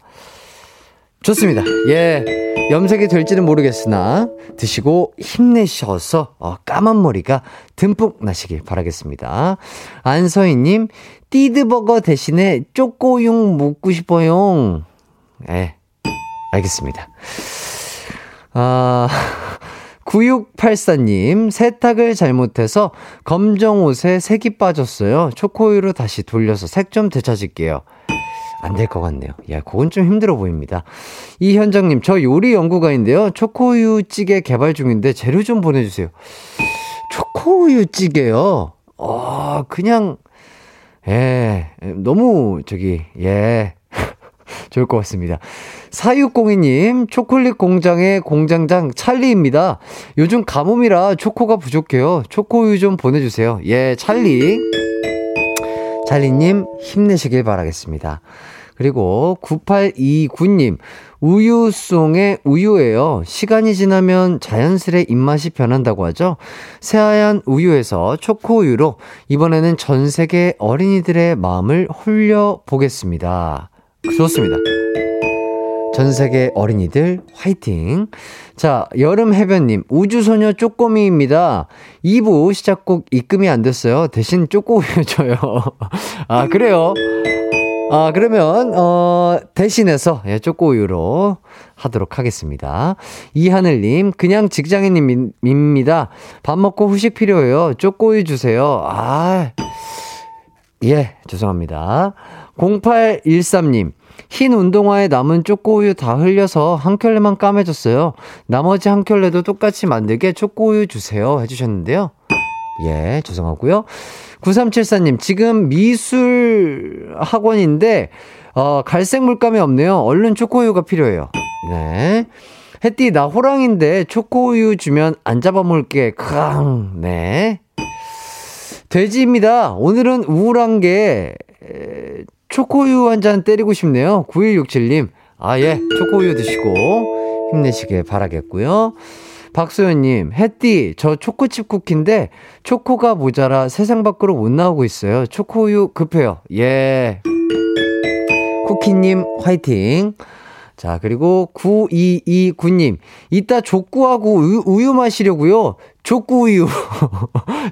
좋습니다. 예, 염색이 될지는 모르겠으나 드시고 힘내셔서 까만 머리가 듬뿍 나시길 바라겠습니다. 안서희님, 띠드버거 대신에 쪼꼬용 먹고 싶어요. 예, 알겠습니다. 9684님, 세탁을 잘못해서 검정 옷에 색이 빠졌어요. 초코우유로 다시 돌려서 색 좀 되찾을게요. 안 될 것 같네요. 야, 그건 좀 힘들어 보입니다. 이현정님, 저 요리 연구가인데요, 초코우유 찌개 개발 중인데 재료 좀 보내주세요. 초코우유 찌개요? 그냥, 예, 너무, 저기, 예, 좋을 것 같습니다. 4602님, 초콜릿 공장의 공장장 찰리입니다. 요즘 가뭄이라 초코가 부족해요. 초코우유 좀 보내주세요. 예, 찰리님 힘내시길 바라겠습니다. 그리고 9829님, 우유송의 우유예요. 시간이 지나면 자연스레 입맛이 변한다고 하죠. 새하얀 우유에서 초코우유로 이번에는 전 세계 어린이들의 마음을 홀려보겠습니다. 좋습니다. 전 세계 어린이들 화이팅. 자, 여름 해변님, 우주소녀 쪼꼬미입니다. 2부 시작곡 입금이 안 됐어요. 대신 쪼꼬우유 줘요. 아, 그래요? 아, 그러면 대신해서 쪼꼬우유로 하도록 하겠습니다. 이하늘님, 그냥 직장인입니다. 밥 먹고 후식 필요해요. 쪼꼬우유 주세요. 아, 예, 죄송합니다. 0813님, 흰 운동화에 남은 쪼꼬우유 다 흘려서 한 켤레만 까매졌어요. 나머지 한 켤레도 똑같이 만들게 쪼꼬우유 주세요 해주셨는데요. 예, 죄송하고요. 9374님, 지금 미술 학원인데 갈색 물감이 없네요. 얼른 초코우유가 필요해요. 네. 햇띠, 나 호랑인데 초코우유 주면 안 잡아먹을게. 크앙. 네. 돼지입니다. 오늘은 우울한 게 초코우유 한 잔 때리고 싶네요. 9167님. 아, 예. 초코우유 드시고 힘내시길 바라겠고요. 박소연님, 햇띠, 저 초코칩 쿠키인데 초코가 모자라 세상 밖으로 못 나오고 있어요. 초코우유 급해요. 예, 쿠키님 화이팅. 자, 그리고 9229님, 이따 족구하고 우유 마시려고요. 족구우유.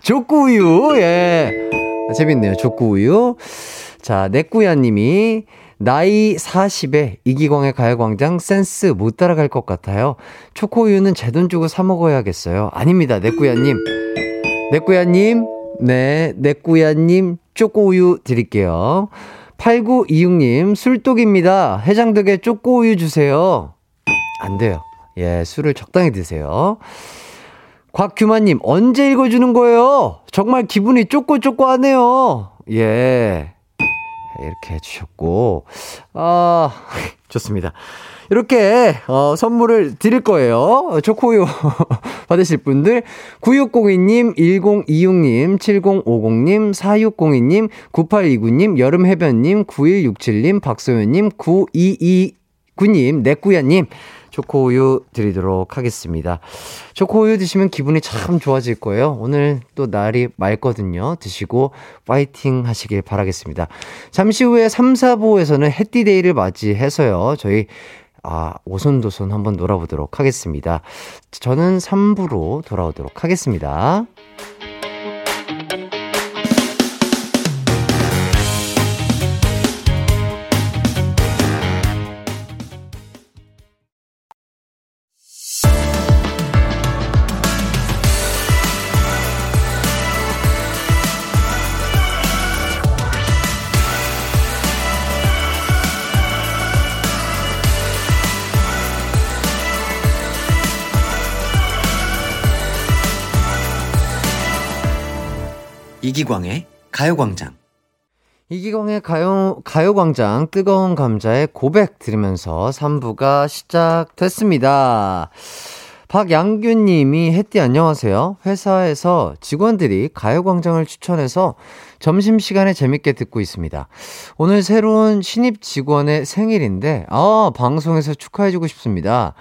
족구우유. 예, 재밌네요. 족구우유. 자, 넷구야님이, 나이 40에 이기광의 가요광장 센스 못 따라갈 것 같아요. 초코우유는 제 돈 주고 사 먹어야겠어요. 아닙니다. 넷꾸야님, 네, 넷꾸야님 초코우유 드릴게요. 8926님, 술독입니다. 해장덕에 초코우유 주세요. 안 돼요. 예, 술을 적당히 드세요. 곽규만님, 언제 읽어주는 거예요? 정말 기분이 쪼꼬쪼꼬하네요. 예, 이렇게 해주셨고, 아, 좋습니다. 이렇게 선물을 드릴 거예요. 초코우유 받으실 분들 9602님, 1026님, 7050님, 4602님, 9829님, 여름해변님, 9167님, 박소연님, 9229님, 넷구야님 초코우유 드리도록 하겠습니다. 초코우유 드시면 기분이 참 좋아질 거예요. 오늘 또 날이 맑거든요. 드시고 파이팅 하시길 바라겠습니다. 잠시 후에 3, 4부에서는 해띠데이를 맞이해서요, 저희 오손도손 한번 놀아보도록 하겠습니다. 저는 3부로 돌아오도록 하겠습니다. 이기광의 가요광장. 이기광의 가요광장, 뜨거운 감자의 고백 들으면서 3부가 시작됐습니다. 박양규님이, 햇띠 안녕하세요. 회사에서 직원들이 가요광장을 추천해서 점심시간에 재밌게 듣고 있습니다. 오늘 새로운 신입 직원의 생일인데 방송에서 축하해주고 싶습니다.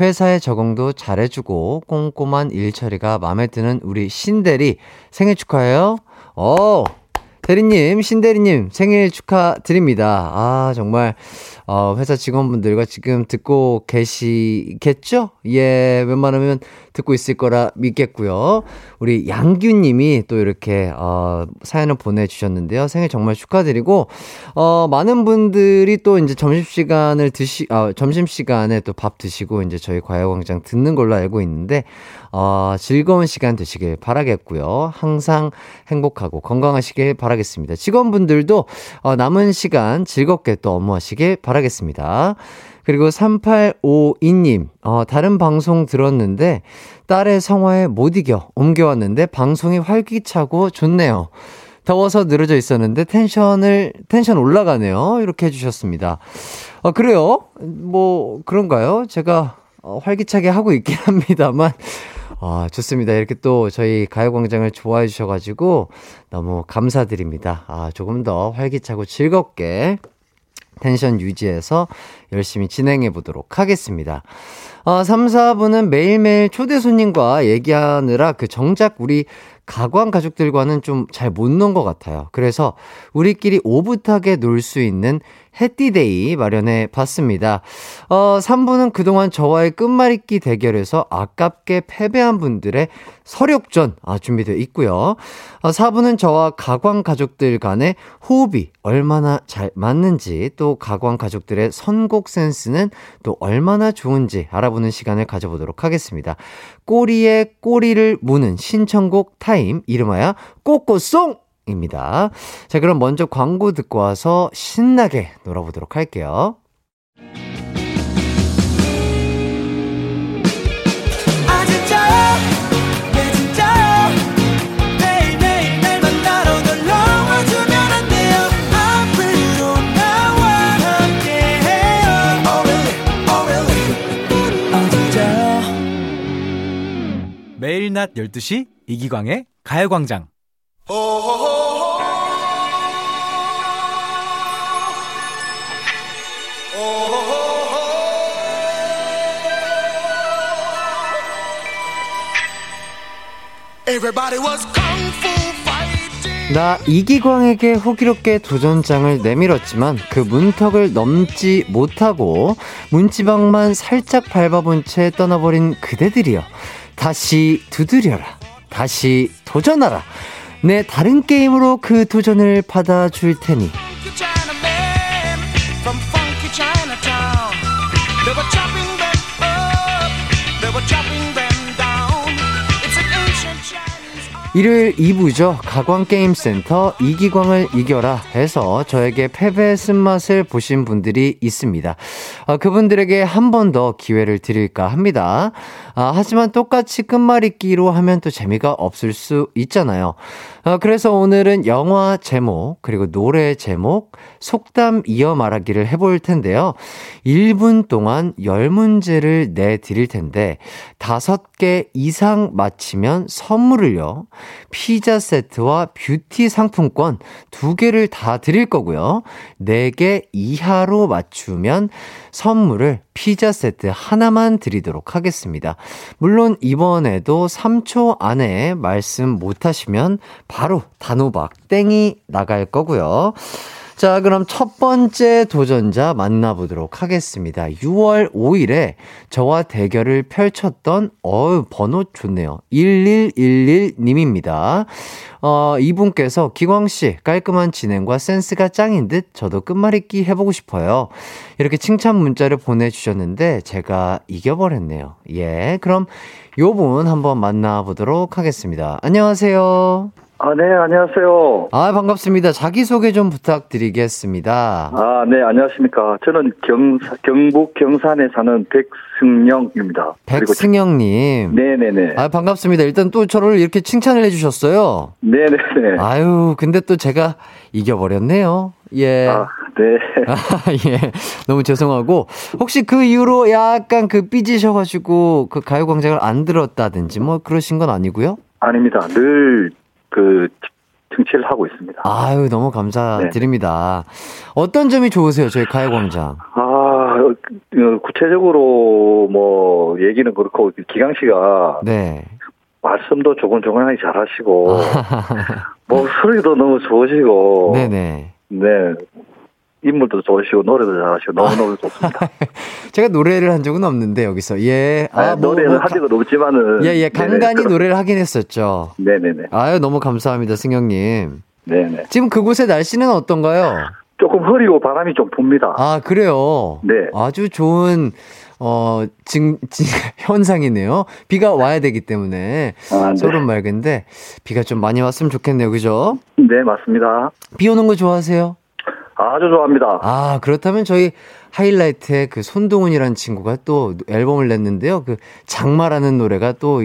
회사의 적응도 잘해주고 꼼꼼한 일처리가 마음에 드는 우리 신대리 생일 축하해요. 대리님, 신대리님 생일 축하드립니다. 아, 정말 회사 직원분들과 지금 듣고 계시겠죠? 예, 웬만하면 듣고 있을 거라 믿겠고요. 우리 양규님이 또 이렇게 사연을 보내주셨는데요. 생일 정말 축하드리고, 많은 분들이 또 이제 점심시간에 또 밥 드시고 이제 저희 과외광장 듣는 걸로 알고 있는데, 즐거운 시간 되시길 바라겠고요. 항상 행복하고 건강하시길 바라겠습니다. 직원분들도 남은 시간 즐겁게 또 업무하시길 바라겠습니다. 그리고 3852님, 다른 방송 들었는데 딸의 성화에 못 이겨 옮겨왔는데 방송이 활기차고 좋네요. 더워서 늘어져 있었는데 텐션 올라가네요. 이렇게 해주셨습니다. 아, 그래요? 뭐, 그런가요? 제가 활기차게 하고 있긴 합니다만. 아, 좋습니다. 이렇게 또 저희 가요광장을 좋아해 주셔가지고 너무 감사드립니다. 아, 조금 더 활기차고 즐겁게 텐션 유지해서 열심히 진행해 보도록 하겠습니다. 아, 3, 4부는 매일매일 초대 손님과 얘기하느라 그 정작 우리 가광 가족들과는 좀 잘 못 논 것 같아요. 그래서 우리끼리 오붓하게 놀 수 있는 해띠데이 마련해 봤습니다. 3부는 그동안 저와의 끝말잇기 대결에서 아깝게 패배한 분들의 서력전 준비되어 있고요. 4부는 저와 가광 가족들 간의 호흡이 얼마나 잘 맞는지, 또 가광 가족들의 선곡 센스는 또 얼마나 좋은지 알아보는 시간을 가져보도록 하겠습니다. 꼬리에 꼬리를 무는 신청곡 타임, 이름하여 꼬꼬송! 입니다. 자, 그럼 먼저 광고 듣고 와서 신나게 놀아보도록 할게요. 매일 낮 12시 이기광의 가요광장. 나 이기광에게 호기롭게 도전장을 내밀었지만 그 문턱을 넘지 못하고 문지방만 살짝 밟아본 채 떠나버린 그대들이여, 다시 두드려라, 다시 도전하라. 내 다른 게임으로 그 도전을 받아줄 테니. 일요일 2부죠. 가광게임센터 이기광을 이겨라 해서 저에게 패배의 쓴맛을 보신 분들이 있습니다. 그분들에게 한 번 더 기회를 드릴까 합니다. 하지만 똑같이 끝말잇기로 하면 또 재미가 없을 수 있잖아요. 그래서 오늘은 영화 제목 그리고 노래 제목 속담 이어 말하기를 해볼 텐데요. 1분 동안 10문제를 내드릴 텐데 5개 이상 맞히면 선물을요, 피자 세트와 뷰티 상품권 2개를 다 드릴 거고요. 4개 이하로 맞추면 선물을 피자 세트 하나만 드리도록 하겠습니다. 물론 이번에도 3초 안에 말씀 못하시면 바로 단호박 땡이 나갈 거고요. 자, 그럼 첫 번째 도전자 만나보도록 하겠습니다. 6월 5일에 저와 대결을 펼쳤던, 번호 좋네요, 1111님입니다. 이분께서 기광씨 깔끔한 진행과 센스가 짱인 듯 저도 끝말잇기 해보고 싶어요. 이렇게 칭찬 문자를 보내주셨는데 제가 이겨버렸네요. 예, 그럼 요분 한번 만나보도록 하겠습니다. 안녕하세요. 아, 네, 안녕하세요. 아, 반갑습니다. 자기소개 좀 부탁드리겠습니다. 아, 네, 안녕하십니까. 저는 경북 경산에 사는 백승영입니다. 백승영님. 네네네. 아, 반갑습니다. 일단 또 저를 이렇게 칭찬을 해주셨어요. 네네네. 아유, 근데 또 제가 이겨버렸네요. 예. 아, 네. 아, 예. 너무 죄송하고, 혹시 그 이후로 약간 그 삐지셔가지고 그 가요광장을 안 들었다든지 뭐 그러신 건 아니고요? 아닙니다. 늘 그 등치를 하고 있습니다. 아유, 너무 감사드립니다. 네. 어떤 점이 좋으세요, 저희 가요광장? 구체적으로 뭐 얘기는 그렇고 기강 씨가 네, 말씀도 조곤조곤하게 잘하시고 목소리도 너무 좋으시고 네네 네, 인물도 좋으시고 노래도 잘하시고 너무너무 좋습니다. 제가 노래를 한 적은 없는데 여기서 예, 아, 노래는 한 적은 없지만은 예예 간간히 노래를 하긴 했었죠. 네네네. 아유, 너무 감사합니다, 승영님. 네네. 지금 그곳의 날씨는 어떤가요? 조금 흐리고 바람이 좀 붑니다. 아, 그래요. 네. 아주 좋은 현상이네요. 비가 와야 되기 때문에. 아, 네. 서른 맑은데 비가 좀 많이 왔으면 좋겠네요, 그죠? 네, 맞습니다. 비 오는 거 좋아하세요? 아주 좋아합니다. 아, 그렇다면 저희 하이라이트의 그 손동훈이라는 친구가 또 앨범을 냈는데요. 그 장마라는 노래가 또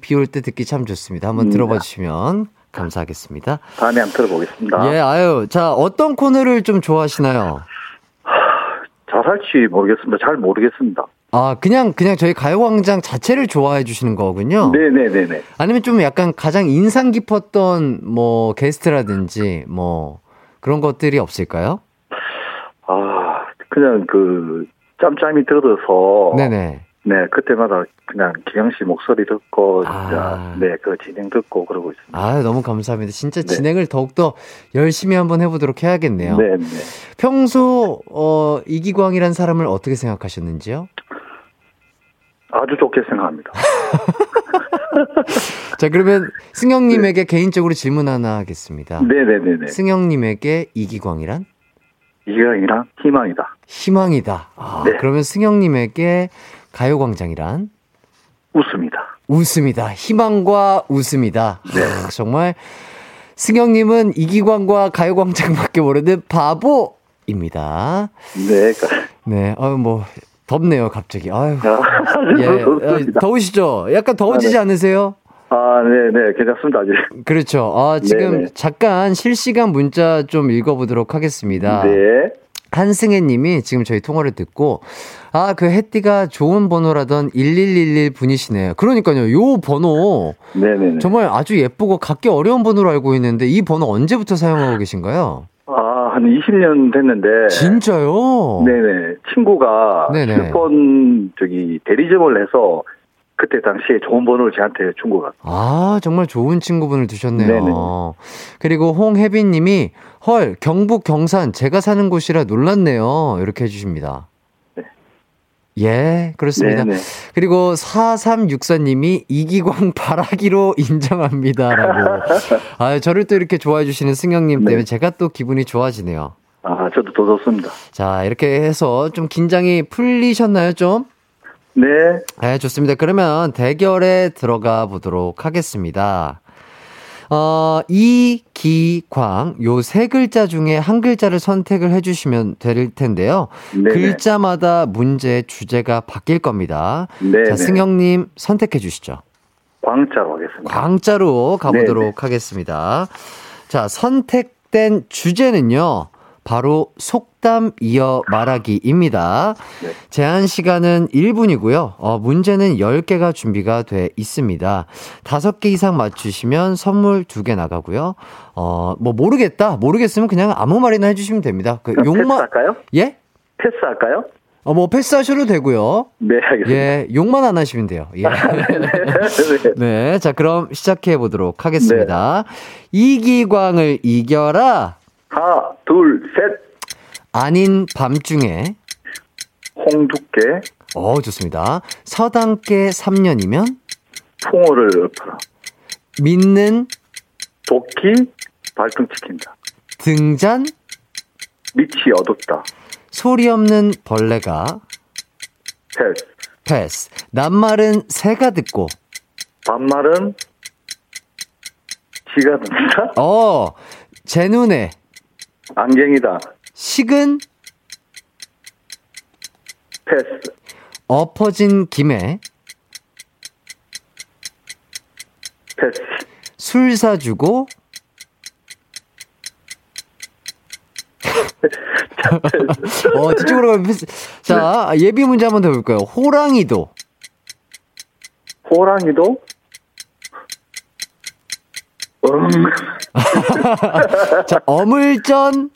비 올 때 듣기 참 좋습니다. 한번 들어봐 주시면 감사하겠습니다. 다음에 한번 들어보겠습니다. 예, 아유. 자, 어떤 코너를 좀 좋아하시나요? 잘할지 모르겠습니다. 잘 모르겠습니다. 아, 그냥 저희 가요광장 자체를 좋아해 주시는 거군요. 네네네네. 아니면 좀 약간 가장 인상 깊었던 뭐 게스트라든지 뭐 그런 것들이 없을까요? 아, 그냥 그 짬짬이 들어서. 네네. 네, 그때마다 그냥 기광 씨 목소리 듣고, 진짜, 네, 그 진행 듣고 그러고 있습니다. 아, 너무 감사합니다. 진짜 네. 진행을 더욱더 열심히 한번 해보도록 해야겠네요. 네, 네. 평소, 이기광이란 사람을 어떻게 생각하셨는지요? 아주 좋게 생각합니다. 자, 그러면 승영님에게 네. 개인적으로 질문 하나 하겠습니다. 네네네네. 승영님에게 이기광이란? 이기광이란 희망이다. 희망이다. 아, 네. 그러면 승영님에게 가요광장이란? 웃음이다. 웃음이다. 희망과 웃음이다. 네. 아, 정말 승영님은 이기광과 가요광장밖에 모르는 바보입니다. 네. 네. 아유, 뭐 덥네요, 갑자기. 아유. 예. 더우시죠? 약간 더워지지 않으세요? 아, 네네. 괜찮습니다. 아직. 그렇죠. 아, 지금 네네. 잠깐 실시간 문자 좀 읽어보도록 하겠습니다. 네. 한승혜 님이 지금 저희 통화를 듣고, 아, 그 해띠가 좋은 번호라던 1111 분이시네요. 그러니까요. 요 번호. 네네네. 정말 아주 예쁘고 갖기 어려운 번호로 알고 있는데, 이 번호 언제부터 사용하고 계신가요? 아, 한 20년 됐는데. 진짜요? 네네. 친구가 네네. 10번 저기 대리점을 해서, 그때 당시에 좋은 번호를 저한테 준 것 같아요. 아, 정말 좋은 친구분을 두셨네요. 네네. 그리고 홍혜빈 님이 헐, 경북 경산 제가 사는 곳이라 놀랐네요. 이렇게 해주십니다. 네. 예, 그렇습니다. 네네. 그리고 4364 님이 이기광 바라기로 인정합니다. 라고. 아, 저를 또 이렇게 좋아해 주시는 승영 님 때문에 네. 제가 또 기분이 좋아지네요. 아, 저도 더 좋습니다. 자, 이렇게 해서 좀 긴장이 풀리셨나요, 좀? 네. 네, 좋습니다. 그러면 대결에 들어가 보도록 하겠습니다. 이기광, 요 세 글자 중에 한 글자를 선택을 해주시면 될 텐데요. 네네. 글자마다 문제의 주제가 바뀔 겁니다. 네네. 자, 승영님 선택해 주시죠. 광자로 하겠습니다. 광자로 가보도록 네네. 하겠습니다. 자, 선택된 주제는요. 바로 속담 이어 말하기입니다. 네. 제한 시간은 1분이고요. 문제는 10개가 준비가 돼 있습니다. 5개 이상 맞추시면 선물 2개 나가고요. 뭐 모르겠다, 모르겠으면 그냥 아무 말이나 해주시면 됩니다. 그 욕만 할까요? 예? 패스할까요? 뭐 패스하셔도 되고요. 네, 알겠습니다. 예, 욕만 안 하시면 돼요. 예. 네, 자 그럼 시작해 보도록 하겠습니다. 네. 이기광을 이겨라. 하나, 둘, 셋. 아닌 밤중에 홍두깨. 좋습니다. 서당깨 3년이면 풍어를 엎어라. 믿는 도끼 발등 찍힌다. 등잔 밑이 어둡다. 소리 없는 벌레가 패스. 낱말은 새가 듣고 반말은 지가 듣는다. 제 눈에 안경이다. 식은 패스. 엎어진 김에 패스. 술 사주고 패스. 뒤쪽으로 가면 패스. 자, 예비 문제 한번 더 볼까요? 호랑이도 자, 어물전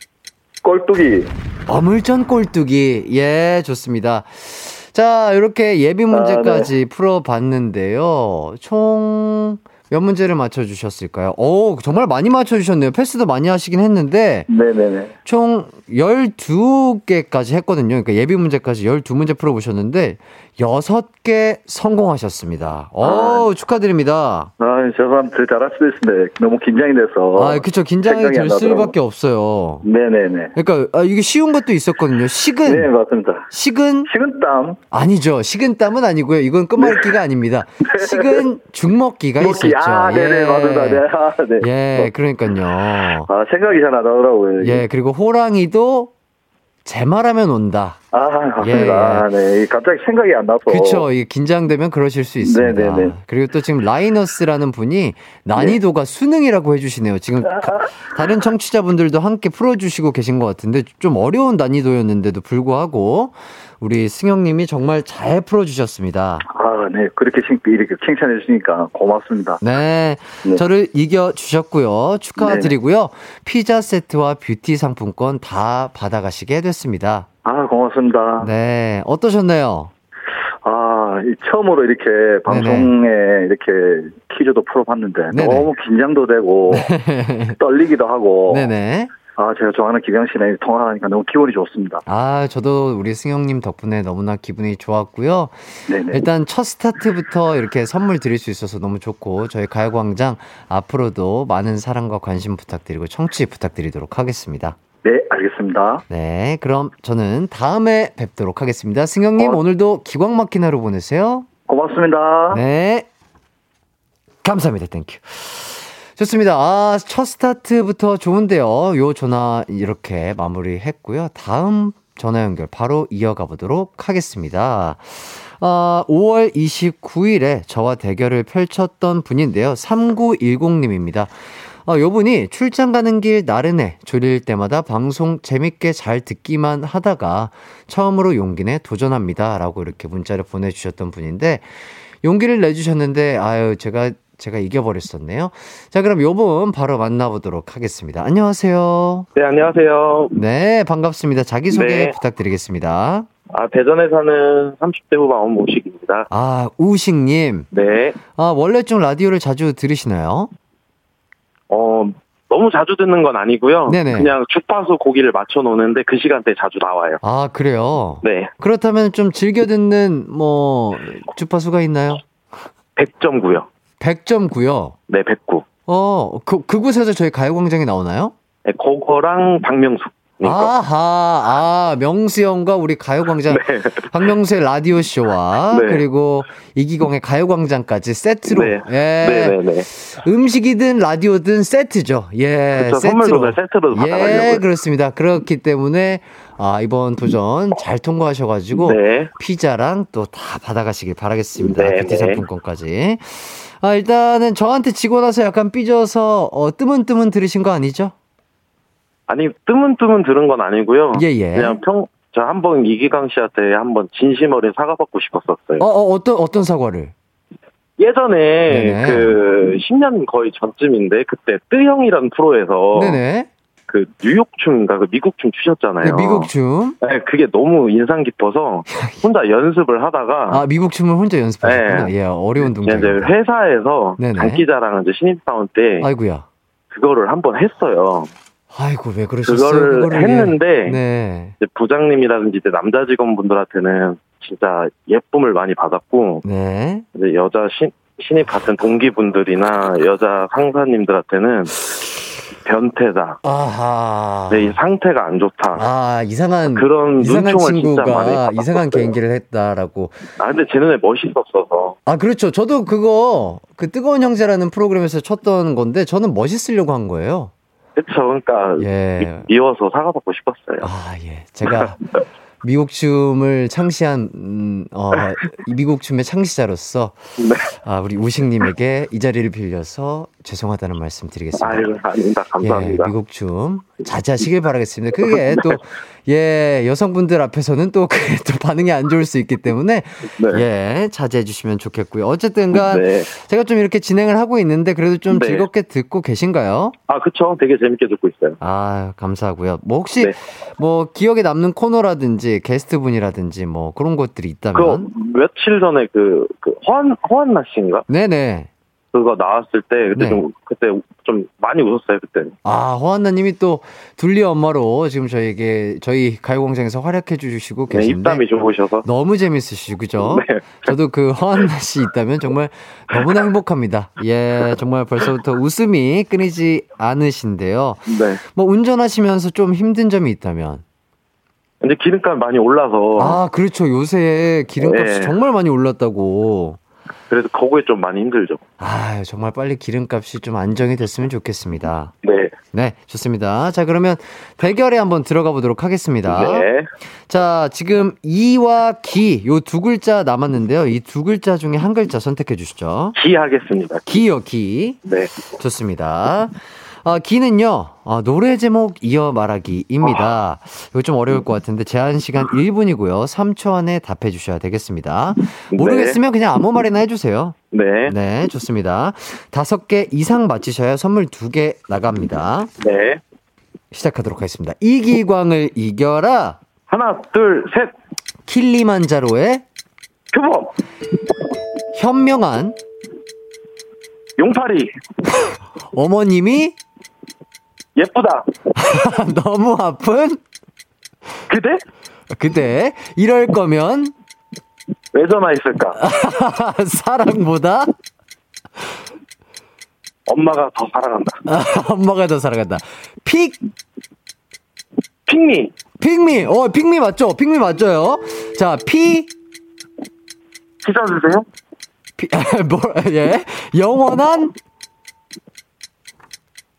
꼴뚜기. 예, 좋습니다. 자, 이렇게 예비 문제까지 네. 풀어봤는데요. 총 몇 문제를 맞춰주셨을까요? 정말 많이 맞춰주셨네요. 패스도 많이 하시긴 했는데. 네네네. 총 12개까지 했거든요. 그러니까 예비 문제까지 12문제 풀어보셨는데, 6개 성공하셨습니다. 축하드립니다. 아, 저만 더 잘할 수도 있는데, 너무 긴장이 돼서. 아, 그쵸. 긴장이 될 수밖에 없어요. 네네네. 그러니까, 이게 쉬운 것도 있었거든요. 식은. 네, 맞습니다. 식은땀. 아니죠. 식은땀은 아니고요. 이건 끝말잇기가 아닙니다. 식은 죽먹기가 있었죠. 아, 네네, 예. 맞습니다. 네, 아, 네. 예, 그러니까요. 아, 생각이 잘 안 나더라고요. 예, 그리고 호랑이도 제 말하면 온다. 아, 감사합니다. 예, 예. 네, 갑자기 생각이 안 나서. 그쵸, 이게 긴장되면 그러실 수 있습니다. 네네네. 그리고 또 지금 라이너스라는 분이 난이도가 네. 수능이라고 해주시네요. 지금 다른 청취자분들도 함께 풀어주시고 계신 것 같은데 좀 어려운 난이도였는데도 불구하고 우리 승영님이 정말 잘 풀어주셨습니다. 아, 네. 그렇게 이렇게 칭찬해주시니까 고맙습니다. 네. 네. 저를 이겨주셨고요. 축하드리고요. 네. 피자 세트와 뷰티 상품권 다 받아가시게 됐습니다. 아, 고맙습니다. 네. 어떠셨나요? 아, 처음으로 이렇게 방송에 네네. 이렇게 퀴즈도 풀어봤는데 네네. 너무 긴장도 되고 네네. 떨리기도 하고. 네네. 아, 제가 좋아하는 기광 씨랑 통화하니까 너무 기분이 좋습니다. 아, 저도 우리 승영님 덕분에 너무나 기분이 좋았고요. 네네. 일단 첫 스타트부터 이렇게 선물 드릴 수 있어서 너무 좋고 저희 가요광장 앞으로도 많은 사랑과 관심 부탁드리고 청취 부탁드리도록 하겠습니다. 네, 알겠습니다. 네, 그럼 저는 다음에 뵙도록 하겠습니다. 승영님 오늘도 기광 막힌 하루 보내세요. 고맙습니다. 네, 감사합니다. 땡큐. 좋습니다. 아, 첫 스타트부터 좋은데요. 요 전화 이렇게 마무리했고요. 다음 전화 연결 바로 이어가 보도록 하겠습니다. 아, 5월 29일에 저와 대결을 펼쳤던 분인데요. 3910님입니다. 아, 요 분이 출장 가는 길 나른해 졸릴 때마다 방송 재밌게 잘 듣기만 하다가 처음으로 용기 내 도전합니다. 라고 이렇게 문자를 보내주셨던 분인데 용기를 내주셨는데 아유 제가 이겨버렸었네요. 자, 그럼 요분 바로 만나보도록 하겠습니다. 안녕하세요. 네, 안녕하세요. 네, 반갑습니다. 자기소개 네. 부탁드리겠습니다. 아, 대전에 사는 30대 후반 우식입니다. 아, 우식님. 네. 아, 원래 좀 라디오를 자주 들으시나요? 너무 자주 듣는 건 아니고요. 네네. 그냥 주파수 고기를 맞춰 놓는데 그 시간대에 자주 나와요. 아, 그래요? 네. 그렇다면 좀 즐겨 듣는 뭐 주파수가 있나요? 100.9요. 100.9요? 네, 109. 그 곳에서 저희 가요광장이 나오나요? 네, 그거랑 박명수. 아하, 아, 명수 형과 우리 가요광장, 네. 박명수의 라디오쇼와, 네. 그리고 이기광의 가요광장까지 세트로. 네. 예. 네, 네, 네. 음식이든 라디오든 세트죠. 예. 그쵸, 세트로. 세트로 받아가려고요. 예, 그렇습니다. 그렇기 때문에, 아, 이번 도전 잘 통과하셔가지고, 네. 피자랑 또 다 받아가시길 바라겠습니다. 네, 뷰티 상품권까지. 아, 일단은 저한테 지고 나서 약간 삐져서, 뜨문뜨문 들으신 거 아니죠? 아니, 뜨문뜨문 들은 건 아니고요. 예, 예. 그냥 저 한 번 이기광 씨한테 한 번 진심 어린 사과받고 싶었었어요. 어떤 사과를? 예전에, 네네. 10년 거의 전쯤인데, 그때 뜨형이라는 프로에서. 네네. 뉴욕춤인가, 미국춤 추셨잖아요. 네, 미국춤. 네, 그게 너무 인상 깊어서 혼자 연습을 하다가. 아, 미국춤을 혼자 연습하셨구나. 네. 예, 어려운 동작. 네, 회사에서 장기자랑 신입사원 때. 아이고야. 그거를 한번 했어요. 아이고, 왜 그러셨어요? 그거를 했는데, 네. 이제 부장님이라든지 이제 남자 직원분들한테는 진짜 예쁨을 많이 받았고, 네. 이제 여자 신입 같은 동기분들이나 여자 상사님들한테는 변태다. 아하. 네, 이 상태가 안 좋다. 아, 이상한 친구가 진짜 많이 이상한 개인기를 했다라고. 아, 근데 제 눈에 멋있었어서. 아, 그렇죠. 저도 그거, 뜨거운 형제라는 프로그램에서 쳤던 건데, 저는 멋있으려고 한 거예요. 그쵸, 그러니까 예. 미워서 사과받고 싶었어요. 아, 예. 제가 미국춤을 창시한 미국춤의 창시자로서 네. 아, 우리 우식님에게 이 자리를 빌려서 죄송하다는 말씀드리겠습니다. 아닙니다, 감사합니다. 예, 미국춤 자제하시길 바라겠습니다. 그게 또 예, 여성분들 앞에서는 또 그게 또 반응이 안 좋을 수 있기 때문에 네. 예, 자제해 주시면 좋겠고요. 어쨌든간 네. 제가 좀 이렇게 진행을 하고 있는데 그래도 좀 네. 즐겁게 듣고 계신가요? 아, 그렇죠. 되게 재밌게 듣고 있어요. 아, 감사하고요. 뭐 혹시 네. 뭐 기억에 남는 코너라든지 게스트분이라든지 뭐 그런 것들이 있다면? 그 며칠 전에 허한나 씨인가? 네네. 그거 나왔을 때 그때 네. 좀 많이 웃었어요, 그때. 아, 허한나님이 또 둘리 엄마로 지금 저희 가요광장에서 활약해 주시고 계신데 네, 입담이 좋으셔서 너무 재밌으시고 그죠? 네. 저도 그 허한나 씨 있다면 정말 너무나 행복합니다. 예, 정말 벌써부터 웃음이 끊이지 않으신데요. 네. 뭐 운전하시면서 좀 힘든 점이 있다면? 근데 기름값 많이 올라서. 아, 그렇죠. 요새 기름값이 네. 정말 많이 올랐다고. 그래서 거기에 좀 많이 힘들죠. 아, 정말 빨리 기름값이 좀 안정이 됐으면 좋겠습니다. 네. 네, 좋습니다. 자, 그러면 대결에 한번 들어가 보도록 하겠습니다. 네. 자, 지금 이와 기, 요 두 글자 남았는데요. 이 두 글자 중에 한 글자 선택해 주시죠. 기 하겠습니다. 기요, 기. 네. 좋습니다. 기는요, 노래 제목 이어 말하기입니다. 이거 좀 어려울 것 같은데 제한 시간 1분이고요. 3초 안에 답해 주셔야 되겠습니다. 모르겠으면 그냥 아무 말이나 해주세요. 네. 네, 좋습니다. 5개 이상 맞히셔야 선물 2개 나갑니다. 네. 시작하도록 하겠습니다. 이기광을 이겨라. 하나, 둘, 셋. 킬리만자로의 표범. 현명한 용팔이. 어머님이 예쁘다. 너무 아픈 그대? 그대. 이럴 거면 왜 전화했을까? 사랑보다 엄마가 더 사랑한다. 엄마가 더 사랑한다. 핑미. 핑미. 핑미 맞죠? 핑미 맞죠요? 자, 찢어주세요. 예. 영원한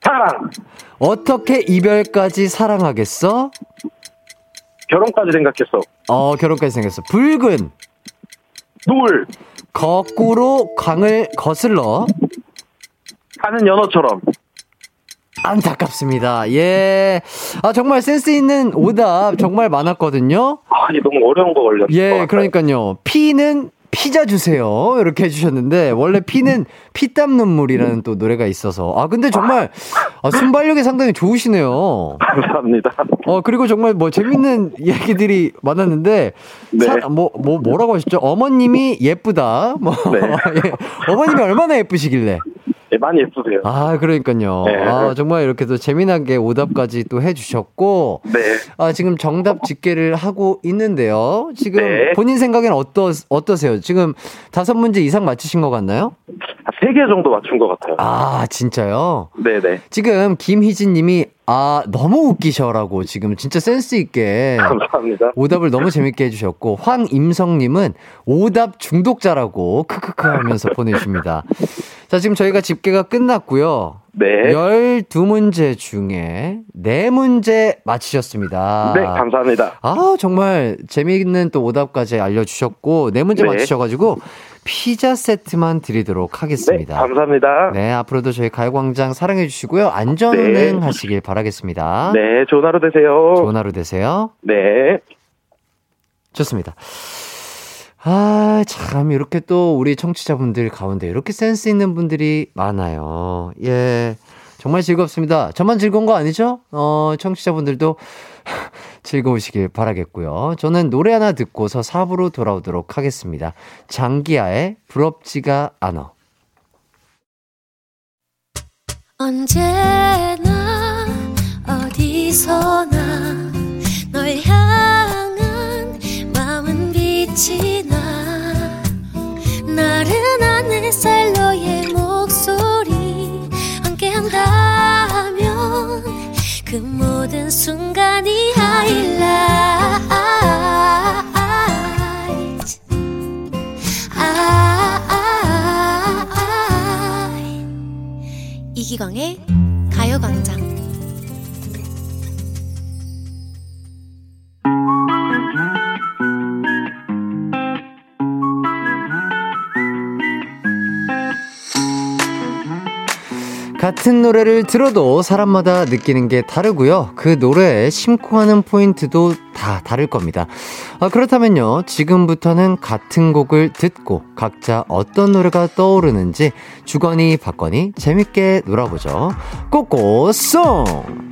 사랑. 어떻게 이별까지 사랑하겠어? 결혼까지 생각했어. 결혼까지 생각했어. 붉은 노을. 거꾸로 강을 거슬러 가는 연어처럼. 안타깝습니다. 예. 아, 정말 센스 있는 오답 정말 많았거든요. 아니, 너무 어려운 거 걸렸어. 예, 그러니까요. 피는 피자 주세요. 이렇게 해주셨는데, 원래 피는 피땀 눈물이라는 또 노래가 있어서. 아, 근데 정말, 순발력이 상당히 좋으시네요. 감사합니다. 그리고 정말 재밌는 얘기들이 많았는데, 네. 뭐라고 하셨죠? 어머님이 예쁘다. 네. 예. 어머님이 얼마나 예쁘시길래. 예, 많이 예쁘세요. 아, 그러니까요. 네. 아, 정말 이렇게 또 재미나게 오답까지 또 해주셨고. 네. 아, 지금 정답 집계를 하고 있는데요. 지금 네. 본인 생각엔 어떠세요? 지금 5문제 이상 맞추신 것 같나요? 3개 정도 맞춘 것 같아요. 아, 진짜요? 네네. 지금 김희진 님이 너무 웃기셔라고 지금 진짜 센스 있게 감사합니다. 오답을 너무 재밌게 해주셨고, 황임성 님은 오답 중독자라고 크크크 하면서 보내주십니다. 자, 지금 저희가 집계가 끝났고요. 네. 12문제 중에 4문제 맞히셨습니다. 네, 감사합니다. 아, 정말 재미있는 또 오답까지 알려주셨고, 4문제 네. 맞히셔가지고 피자 세트만 드리도록 하겠습니다. 네, 감사합니다. 네, 앞으로도 저희 가요광장 사랑해주시고요. 안전운행 네. 하시길 바라겠습니다. 네, 좋은 하루 되세요. 좋은 하루 되세요. 네. 좋습니다. 아, 참, 이렇게 또 우리 청취자분들 가운데 이렇게 센스 있는 분들이 많아요. 예. 정말 즐겁습니다. 저만 즐거운 거 아니죠? 청취자분들도 즐거우시길 바라겠고요. 저는 노래 하나 듣고서 4부로 돌아오도록 하겠습니다. 장기하의 부럽지가 않아. 언제나 어디서나 널 향한 마음은 빛이 나. 나른한 햇살 너의 목소리 함께한다면 그 모든 순간이 하이라이트. 이기광의 가요광장. 같은 노래를 들어도 사람마다 느끼는 게 다르고요. 그 노래에 심쿵하는 포인트도 다 다를 겁니다. 그렇다면요. 지금부터는 같은 곡을 듣고 각자 어떤 노래가 떠오르는지 주거니 받거니 재밌게 놀아보죠. 꼬꼬송!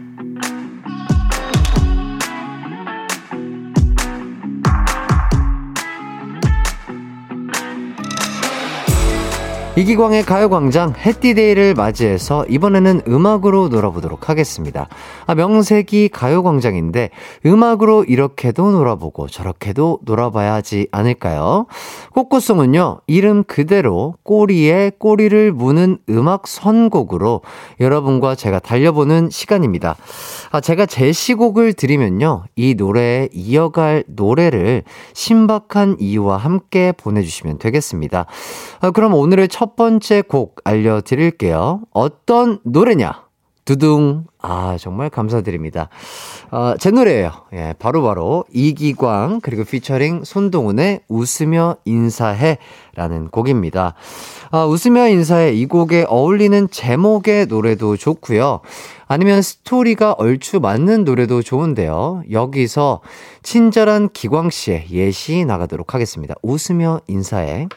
이기광의 가요광장 해띠데이를 맞이해서 이번에는 음악으로 놀아보도록 하겠습니다. 명색이 가요광장인데 음악으로 이렇게도 놀아보고 저렇게도 놀아봐야 하지 않을까요? 꼬꼬송은요, 이름 그대로 꼬리에 꼬리를 무는 음악 선곡으로 여러분과 제가 달려보는 시간입니다. 제가 제시곡을 드리면요, 이 노래에 이어갈 노래를 신박한 이유와 함께 보내주시면 되겠습니다. 그럼 오늘의 첫 번째 곡 알려드릴게요. 어떤 노래냐? 두둥. 아, 정말 감사드립니다. 제 노래예요. 예, 바로 이기광 그리고 피처링 손동훈의 웃으며 인사해 라는 곡입니다. 웃으며 인사해, 이 곡에 어울리는 제목의 노래도 좋고요. 아니면 스토리가 얼추 맞는 노래도 좋은데요. 여기서 친절한 기광 씨의 예시 나가도록 하겠습니다. 웃으며 인사해.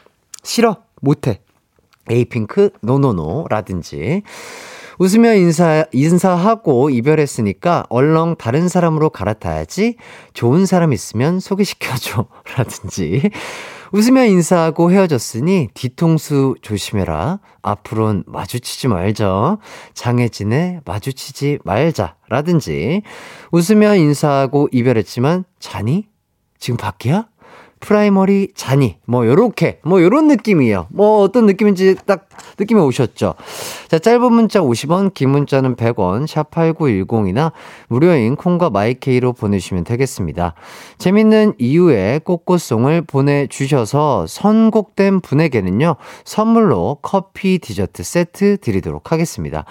싫어, 못해, 에이핑크 노노노 라든지, 웃으며 인사하고 이별했으니까 얼렁 다른 사람으로 갈아타야지, 좋은 사람 있으면 소개시켜줘 라든지, 웃으며 인사하고 헤어졌으니 뒤통수 조심해라, 앞으로는 마주치지 말자, 장혜진에 마주치지 말자 라든지, 웃으며 인사하고 이별했지만 자니? 지금 밖이야? 프라이머리 자니? 요런 느낌이에요. 어떤 느낌인지 딱 느낌이 오셨죠? 자, 짧은 문자 50원, 긴 문자는 100원, 샵8910이나 무료인 콩과 마이케이로 보내주시면 되겠습니다. 재밌는 이유의 꽃꽃송을 보내주셔서 선곡된 분에게는요, 선물로 커피 디저트 세트 드리도록 하겠습니다.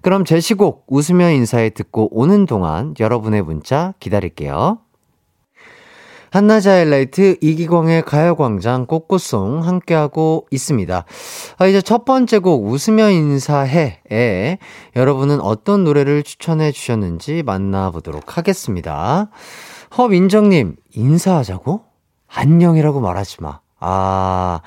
그럼 제시곡 웃으며 인사해 듣고 오는 동안 여러분의 문자 기다릴게요. 한나자일라이트 이기광의 가요광장 꽃꽃송 함께하고 있습니다. 이제 첫 번째 곡 웃으며 인사해에 여러분은 어떤 노래를 추천해 주셨는지 만나보도록 하겠습니다. 허민정님, 인사하자고? 안녕이라고 말하지 마.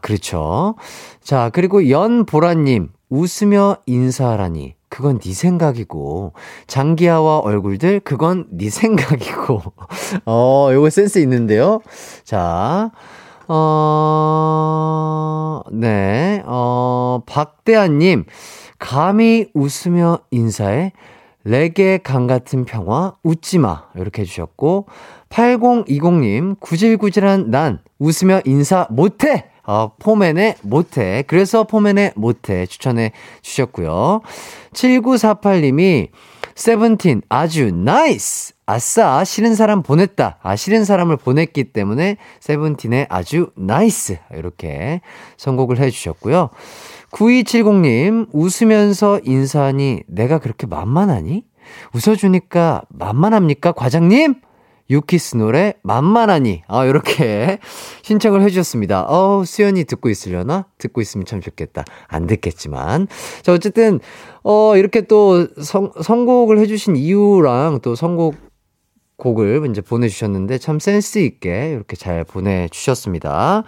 그렇죠. 자, 그리고 연보라님, 웃으며 인사하라니. 그건 네 생각이고, 장기하와 얼굴들 그건 네 생각이고. 요거 센스 있는데요. 자, 박대한님, 감히 웃으며 인사해, 레게 강 같은 평화 웃지마, 이렇게 해주셨고, 8020님, 구질구질한 난 웃으며 인사 못해. 포맨의 못해. 그래서 포맨의 못해 추천해 주셨고요. 7948님이 세븐틴 아주 나이스. 아싸, 싫은 사람 보냈다. 싫은 사람을 보냈기 때문에 세븐틴의 아주 나이스, 이렇게 선곡을 해주셨고요. 9270님, 웃으면서 인사하니 내가 그렇게 만만하니? 웃어주니까 만만합니까 과장님? 유키스 노래 만만하니, 이렇게 신청을 해주셨습니다. 수연이 듣고 있으려나? 듣고 있으면 참 좋겠다. 안 듣겠지만. 자, 어쨌든 이렇게 또 선곡을 해주신 이유랑 또 선곡곡을 이제 보내주셨는데 참 센스 있게 이렇게 잘 보내주셨습니다.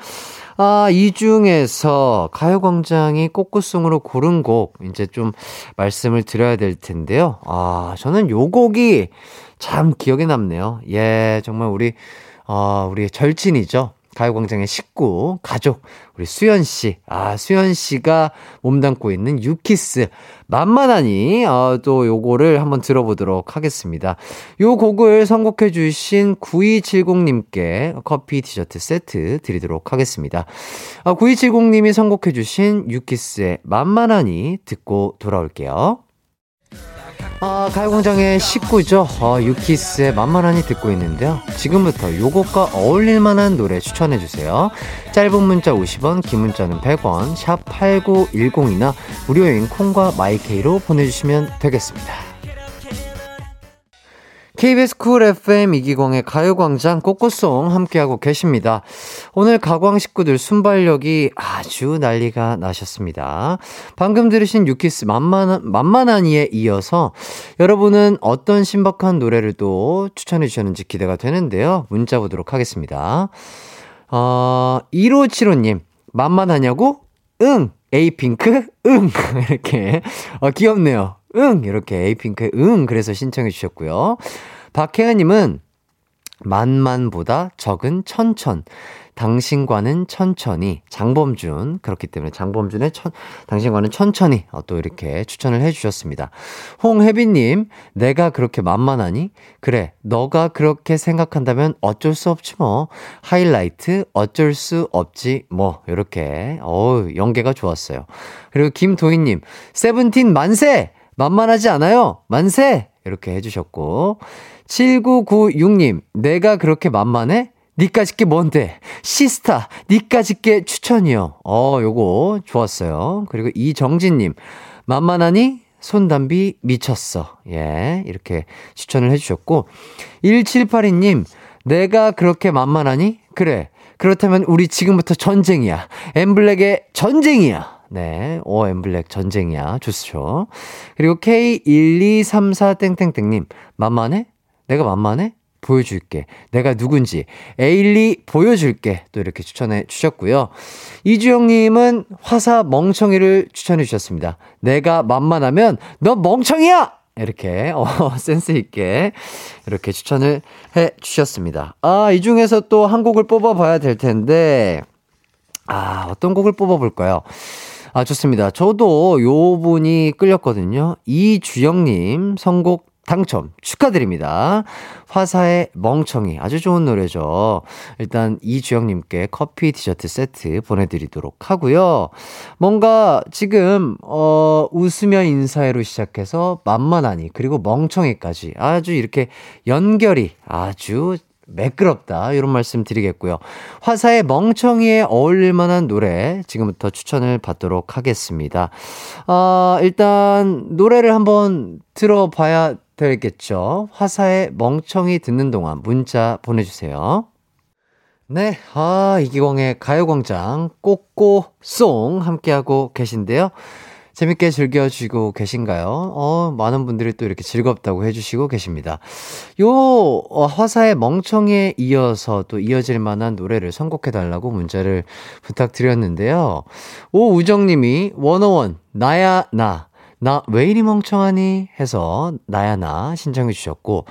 이 중에서 가요광장이 꽃꽃송으로 고른 곡 이제 좀 말씀을 드려야 될 텐데요. 저는 요 곡이 참 기억에 남네요. 예, 정말 우리 절친이죠. 가요광장의 식구, 가족, 우리 수연씨. 수연씨가 몸담고 있는 유키스 만만하니, 또 요거를 한번 들어보도록 하겠습니다. 요 곡을 선곡해주신 9270님께 커피 디저트 세트 드리도록 하겠습니다. 9270님이 선곡해주신 유키스의 만만하니 듣고 돌아올게요. 가요공장의 식구죠. 유키스의 만만하니 듣고 있는데요. 지금부터 요곡과 어울릴만한 노래 추천해주세요. 짧은 문자 50원, 긴 문자는 100원, 샵 8910이나 무료인 콩과 마이케이로 보내주시면 되겠습니다. KBS 쿨 FM 이기광의 가요광장 꽃꽃송 함께하고 계십니다. 오늘 가광 식구들 순발력이 아주 난리가 나셨습니다. 방금 들으신 유키스 만만하니에 이어서 여러분은 어떤 신박한 노래를 또 추천해 주셨는지 기대가 되는데요. 문자 보도록 하겠습니다. 1575님, 만만하냐고? 응! 에이핑크? 응! 이렇게 귀엽네요. 응, 이렇게 에이핑크의 응, 그래서 신청해 주셨고요. 박혜은님은 만만보다 적은 천천, 당신과는 천천히, 장범준. 그렇기 때문에 장범준의 당신과는 천천히, 또 이렇게 추천을 해주셨습니다. 홍혜빈님, 내가 그렇게 만만하니? 그래, 너가 그렇게 생각한다면 어쩔 수 없지 뭐. 하이라이트 어쩔 수 없지 뭐. 이렇게 연계가 좋았어요. 그리고 김도희님, 세븐틴 만세! 만만하지 않아요? 만세! 이렇게 해주셨고, 7996님, 내가 그렇게 만만해? 니까짓 게 뭔데? 시스타, 니까짓 게 추천이요. 요거 좋았어요. 그리고 이정진님, 만만하니? 손담비 미쳤어. 예, 이렇게 추천을 해주셨고 1782님 내가 그렇게 만만하니? 그래, 그렇다면 우리 지금부터 전쟁이야. 엠블랙의 전쟁이야. 네, 오 엠블랙 전쟁이야. 좋죠. 그리고 K1234땡땡땡님 만만해? 내가 만만해? 보여줄게. 내가 누군지 에일리 보여줄게. 또 이렇게 추천해 주셨고요. 이주영님은 화사 멍청이를 추천해 주셨습니다. 내가 만만하면 너 멍청이야! 이렇게 센스 있게 이렇게 추천을 해 주셨습니다. 아, 이 중에서 또 한 곡을 뽑아봐야 될 텐데 아, 어떤 곡을 뽑아볼까요? 아, 좋습니다. 저도 요 분이 끌렸거든요. 이주영님 선곡 당첨 축하드립니다. 화사의 멍청이 아주 좋은 노래죠. 일단 이주영님께 커피 디저트 세트 보내드리도록 하고요. 뭔가 지금 웃으며 인사해로 시작해서 만만하니 그리고 멍청이까지 아주 이렇게 연결이 아주 매끄럽다 이런 말씀 드리겠고요. 화사의 멍청이에 어울릴만한 노래 지금부터 추천을 받도록 하겠습니다. 일단 노래를 한번 들어봐야 되겠죠. 화사의 멍청이 듣는 동안 문자 보내주세요. 네, 이기광의 가요광장 꼬꼬송 함께하고 계신데요. 재밌게 즐겨주시고 계신가요? 많은 분들이 또 이렇게 즐겁다고 해주시고 계십니다. 화사의 멍청이에 이어서 또 이어질 만한 노래를 선곡해달라고 문자를 부탁드렸는데요. 오우정님이 101 나야 나 나 왜 이리 멍청하니? 해서 나야나 신청해 주셨고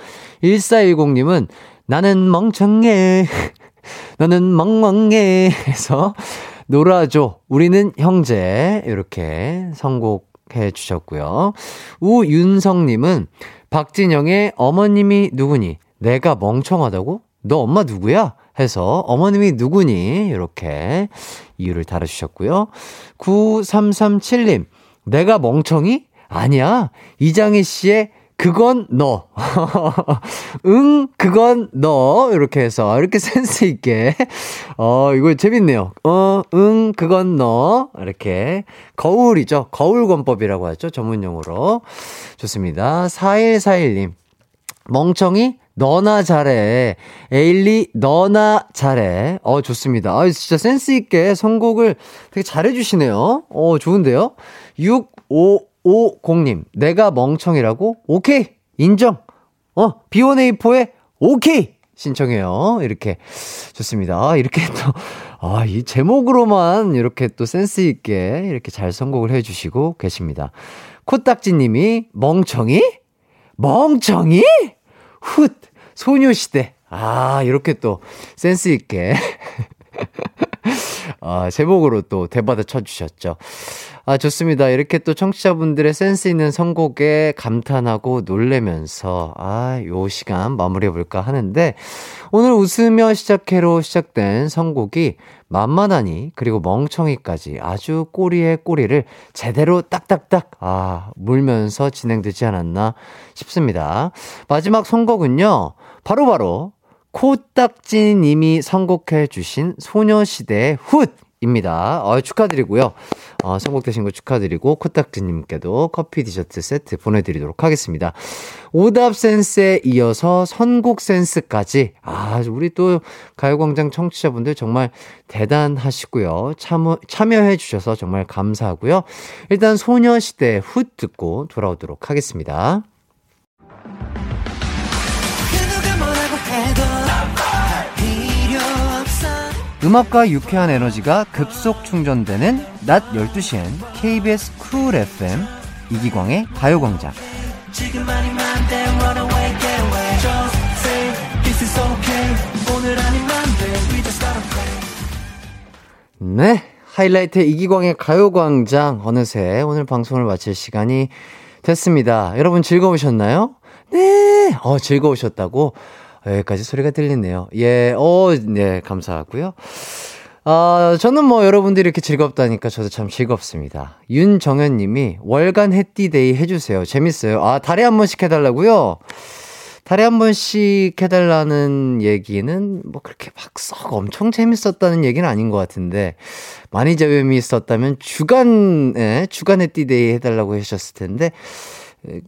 1410님은 나는 멍청해 나는 멍멍해 해서 놀아줘 우리는 형제 이렇게 선곡해 주셨고요. 우윤성님은 박진영의 어머님이 누구니? 내가 멍청하다고? 너 엄마 누구야? 해서 어머님이 누구니? 이렇게 이유를 달아주셨고요. 9337님 내가 멍청이? 아니야. 이장희 씨의 그건 너. 응, 그건 너. 이렇게 해서, 이렇게 센스 있게. 이거 재밌네요. 응, 그건 너. 이렇게. 거울이죠. 거울권법이라고 하죠. 전문용어로. 좋습니다. 4141님. 멍청이? 너나 잘해. 에일리 너나 잘해. 좋습니다. 진짜 센스있게 선곡을 되게 잘해주시네요. 좋은데요? 6550님. 내가 멍청이라고? 오케이. 인정. B1A4에 오케이. 신청해요. 이렇게. 좋습니다. 이렇게 또. 이 제목으로만 이렇게 또 센스있게 이렇게 잘 선곡을 해주시고 계십니다. 코딱지님이 멍청이? 멍청이? 훗! 소녀시대. 이렇게 또 센스있게. 제목으로 또 대받아 쳐주셨죠. 좋습니다. 이렇게 또 청취자분들의 센스있는 선곡에 감탄하고 놀래면서, 요 시간 마무리해볼까 하는데, 오늘 웃으며 시작해로 시작된 선곡이 만만하니, 그리고 멍청이까지 아주 꼬리에 꼬리를 제대로 딱딱딱, 물면서 진행되지 않았나 싶습니다. 마지막 선곡은요, 바로바로, 코딱지님이 선곡해주신 소녀시대의 훗입니다. 축하드리고요. 선곡되신 거 축하드리고 코딱지님께도 커피 디저트 세트 보내드리도록 하겠습니다. 오답 센스에 이어서 선곡 센스까지 우리 또 가요광장 청취자분들 정말 대단하시고요. 참여해 주셔서 정말 감사하고요. 일단 소녀시대의 훗 듣고 돌아오도록 하겠습니다. 음악과 유쾌한 에너지가 급속 충전되는 낮 12시엔 KBS 쿨 FM 이기광의 가요광장. 네, 하이라이트 이기광의 가요광장. 어느새 오늘 방송을 마칠 시간이 됐습니다. 여러분 즐거우셨나요? 네, 즐거우셨다고? 여기까지 소리가 들리네요. 예, 네, 감사하고요. 저는 여러분들이 이렇게 즐겁다니까 저도 참 즐겁습니다. 윤정현님이 월간 해띠데이 해주세요. 재밌어요. 다리 한 번씩 해달라고요? 달에 한 번씩 해달라는 얘기는 뭐 그렇게 막 썩 엄청 재밌었다는 얘기는 아닌 것 같은데, 많이 재미있었다면 주간의 띠데이 해달라고 하셨을 텐데,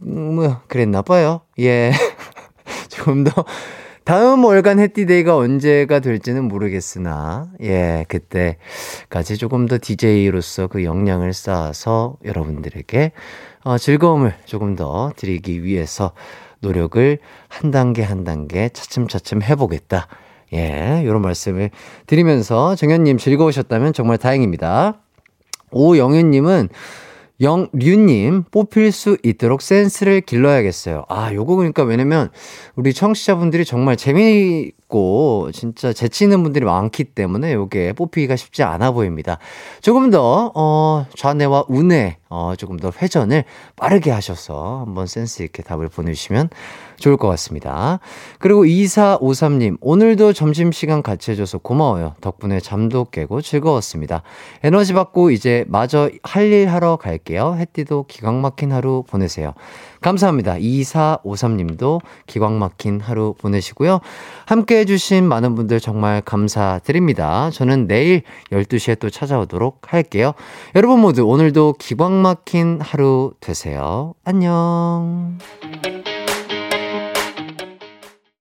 뭐 그랬나 봐요. 예. 조금 더 다음 월간 해띠데이가 언제가 될지는 모르겠으나, 예, 그때까지 조금 더 DJ로서 그 역량을 쌓아서 여러분들에게 즐거움을 조금 더 드리기 위해서 노력을 한 단계 한 단계 차츰차츰 해보겠다. 예, 이런 말씀을 드리면서, 정현님 즐거우셨다면 정말 다행입니다. 오영윤님은 영류님, 뽑힐 수 있도록 센스를 길러야겠어요. 아, 요거 그러니까 왜냐면 우리 청취자분들이 정말 재미있고 진짜 재치 있는 분들이 많기 때문에 요게 뽑히기가 쉽지 않아 보입니다. 조금 더 좌뇌와 우뇌 조금 더 회전을 빠르게 하셔서 한번 센스 있게 답을 보내주시면 좋을 것 같습니다. 그리고 2453님, 오늘도 점심시간 같이 해줘서 고마워요. 덕분에 잠도 깨고 즐거웠습니다. 에너지 받고 이제 마저 할 일 하러 갈게요. 해띠도 기광 막힌 하루 보내세요. 감사합니다. 2453님도 기광 막힌 하루 보내시고요. 함께 해주신 많은 분들 정말 감사드립니다. 저는 내일 12시에 또 찾아오도록 할게요. 여러분 모두 오늘도 기광 막힌 하루 되세요. 안녕.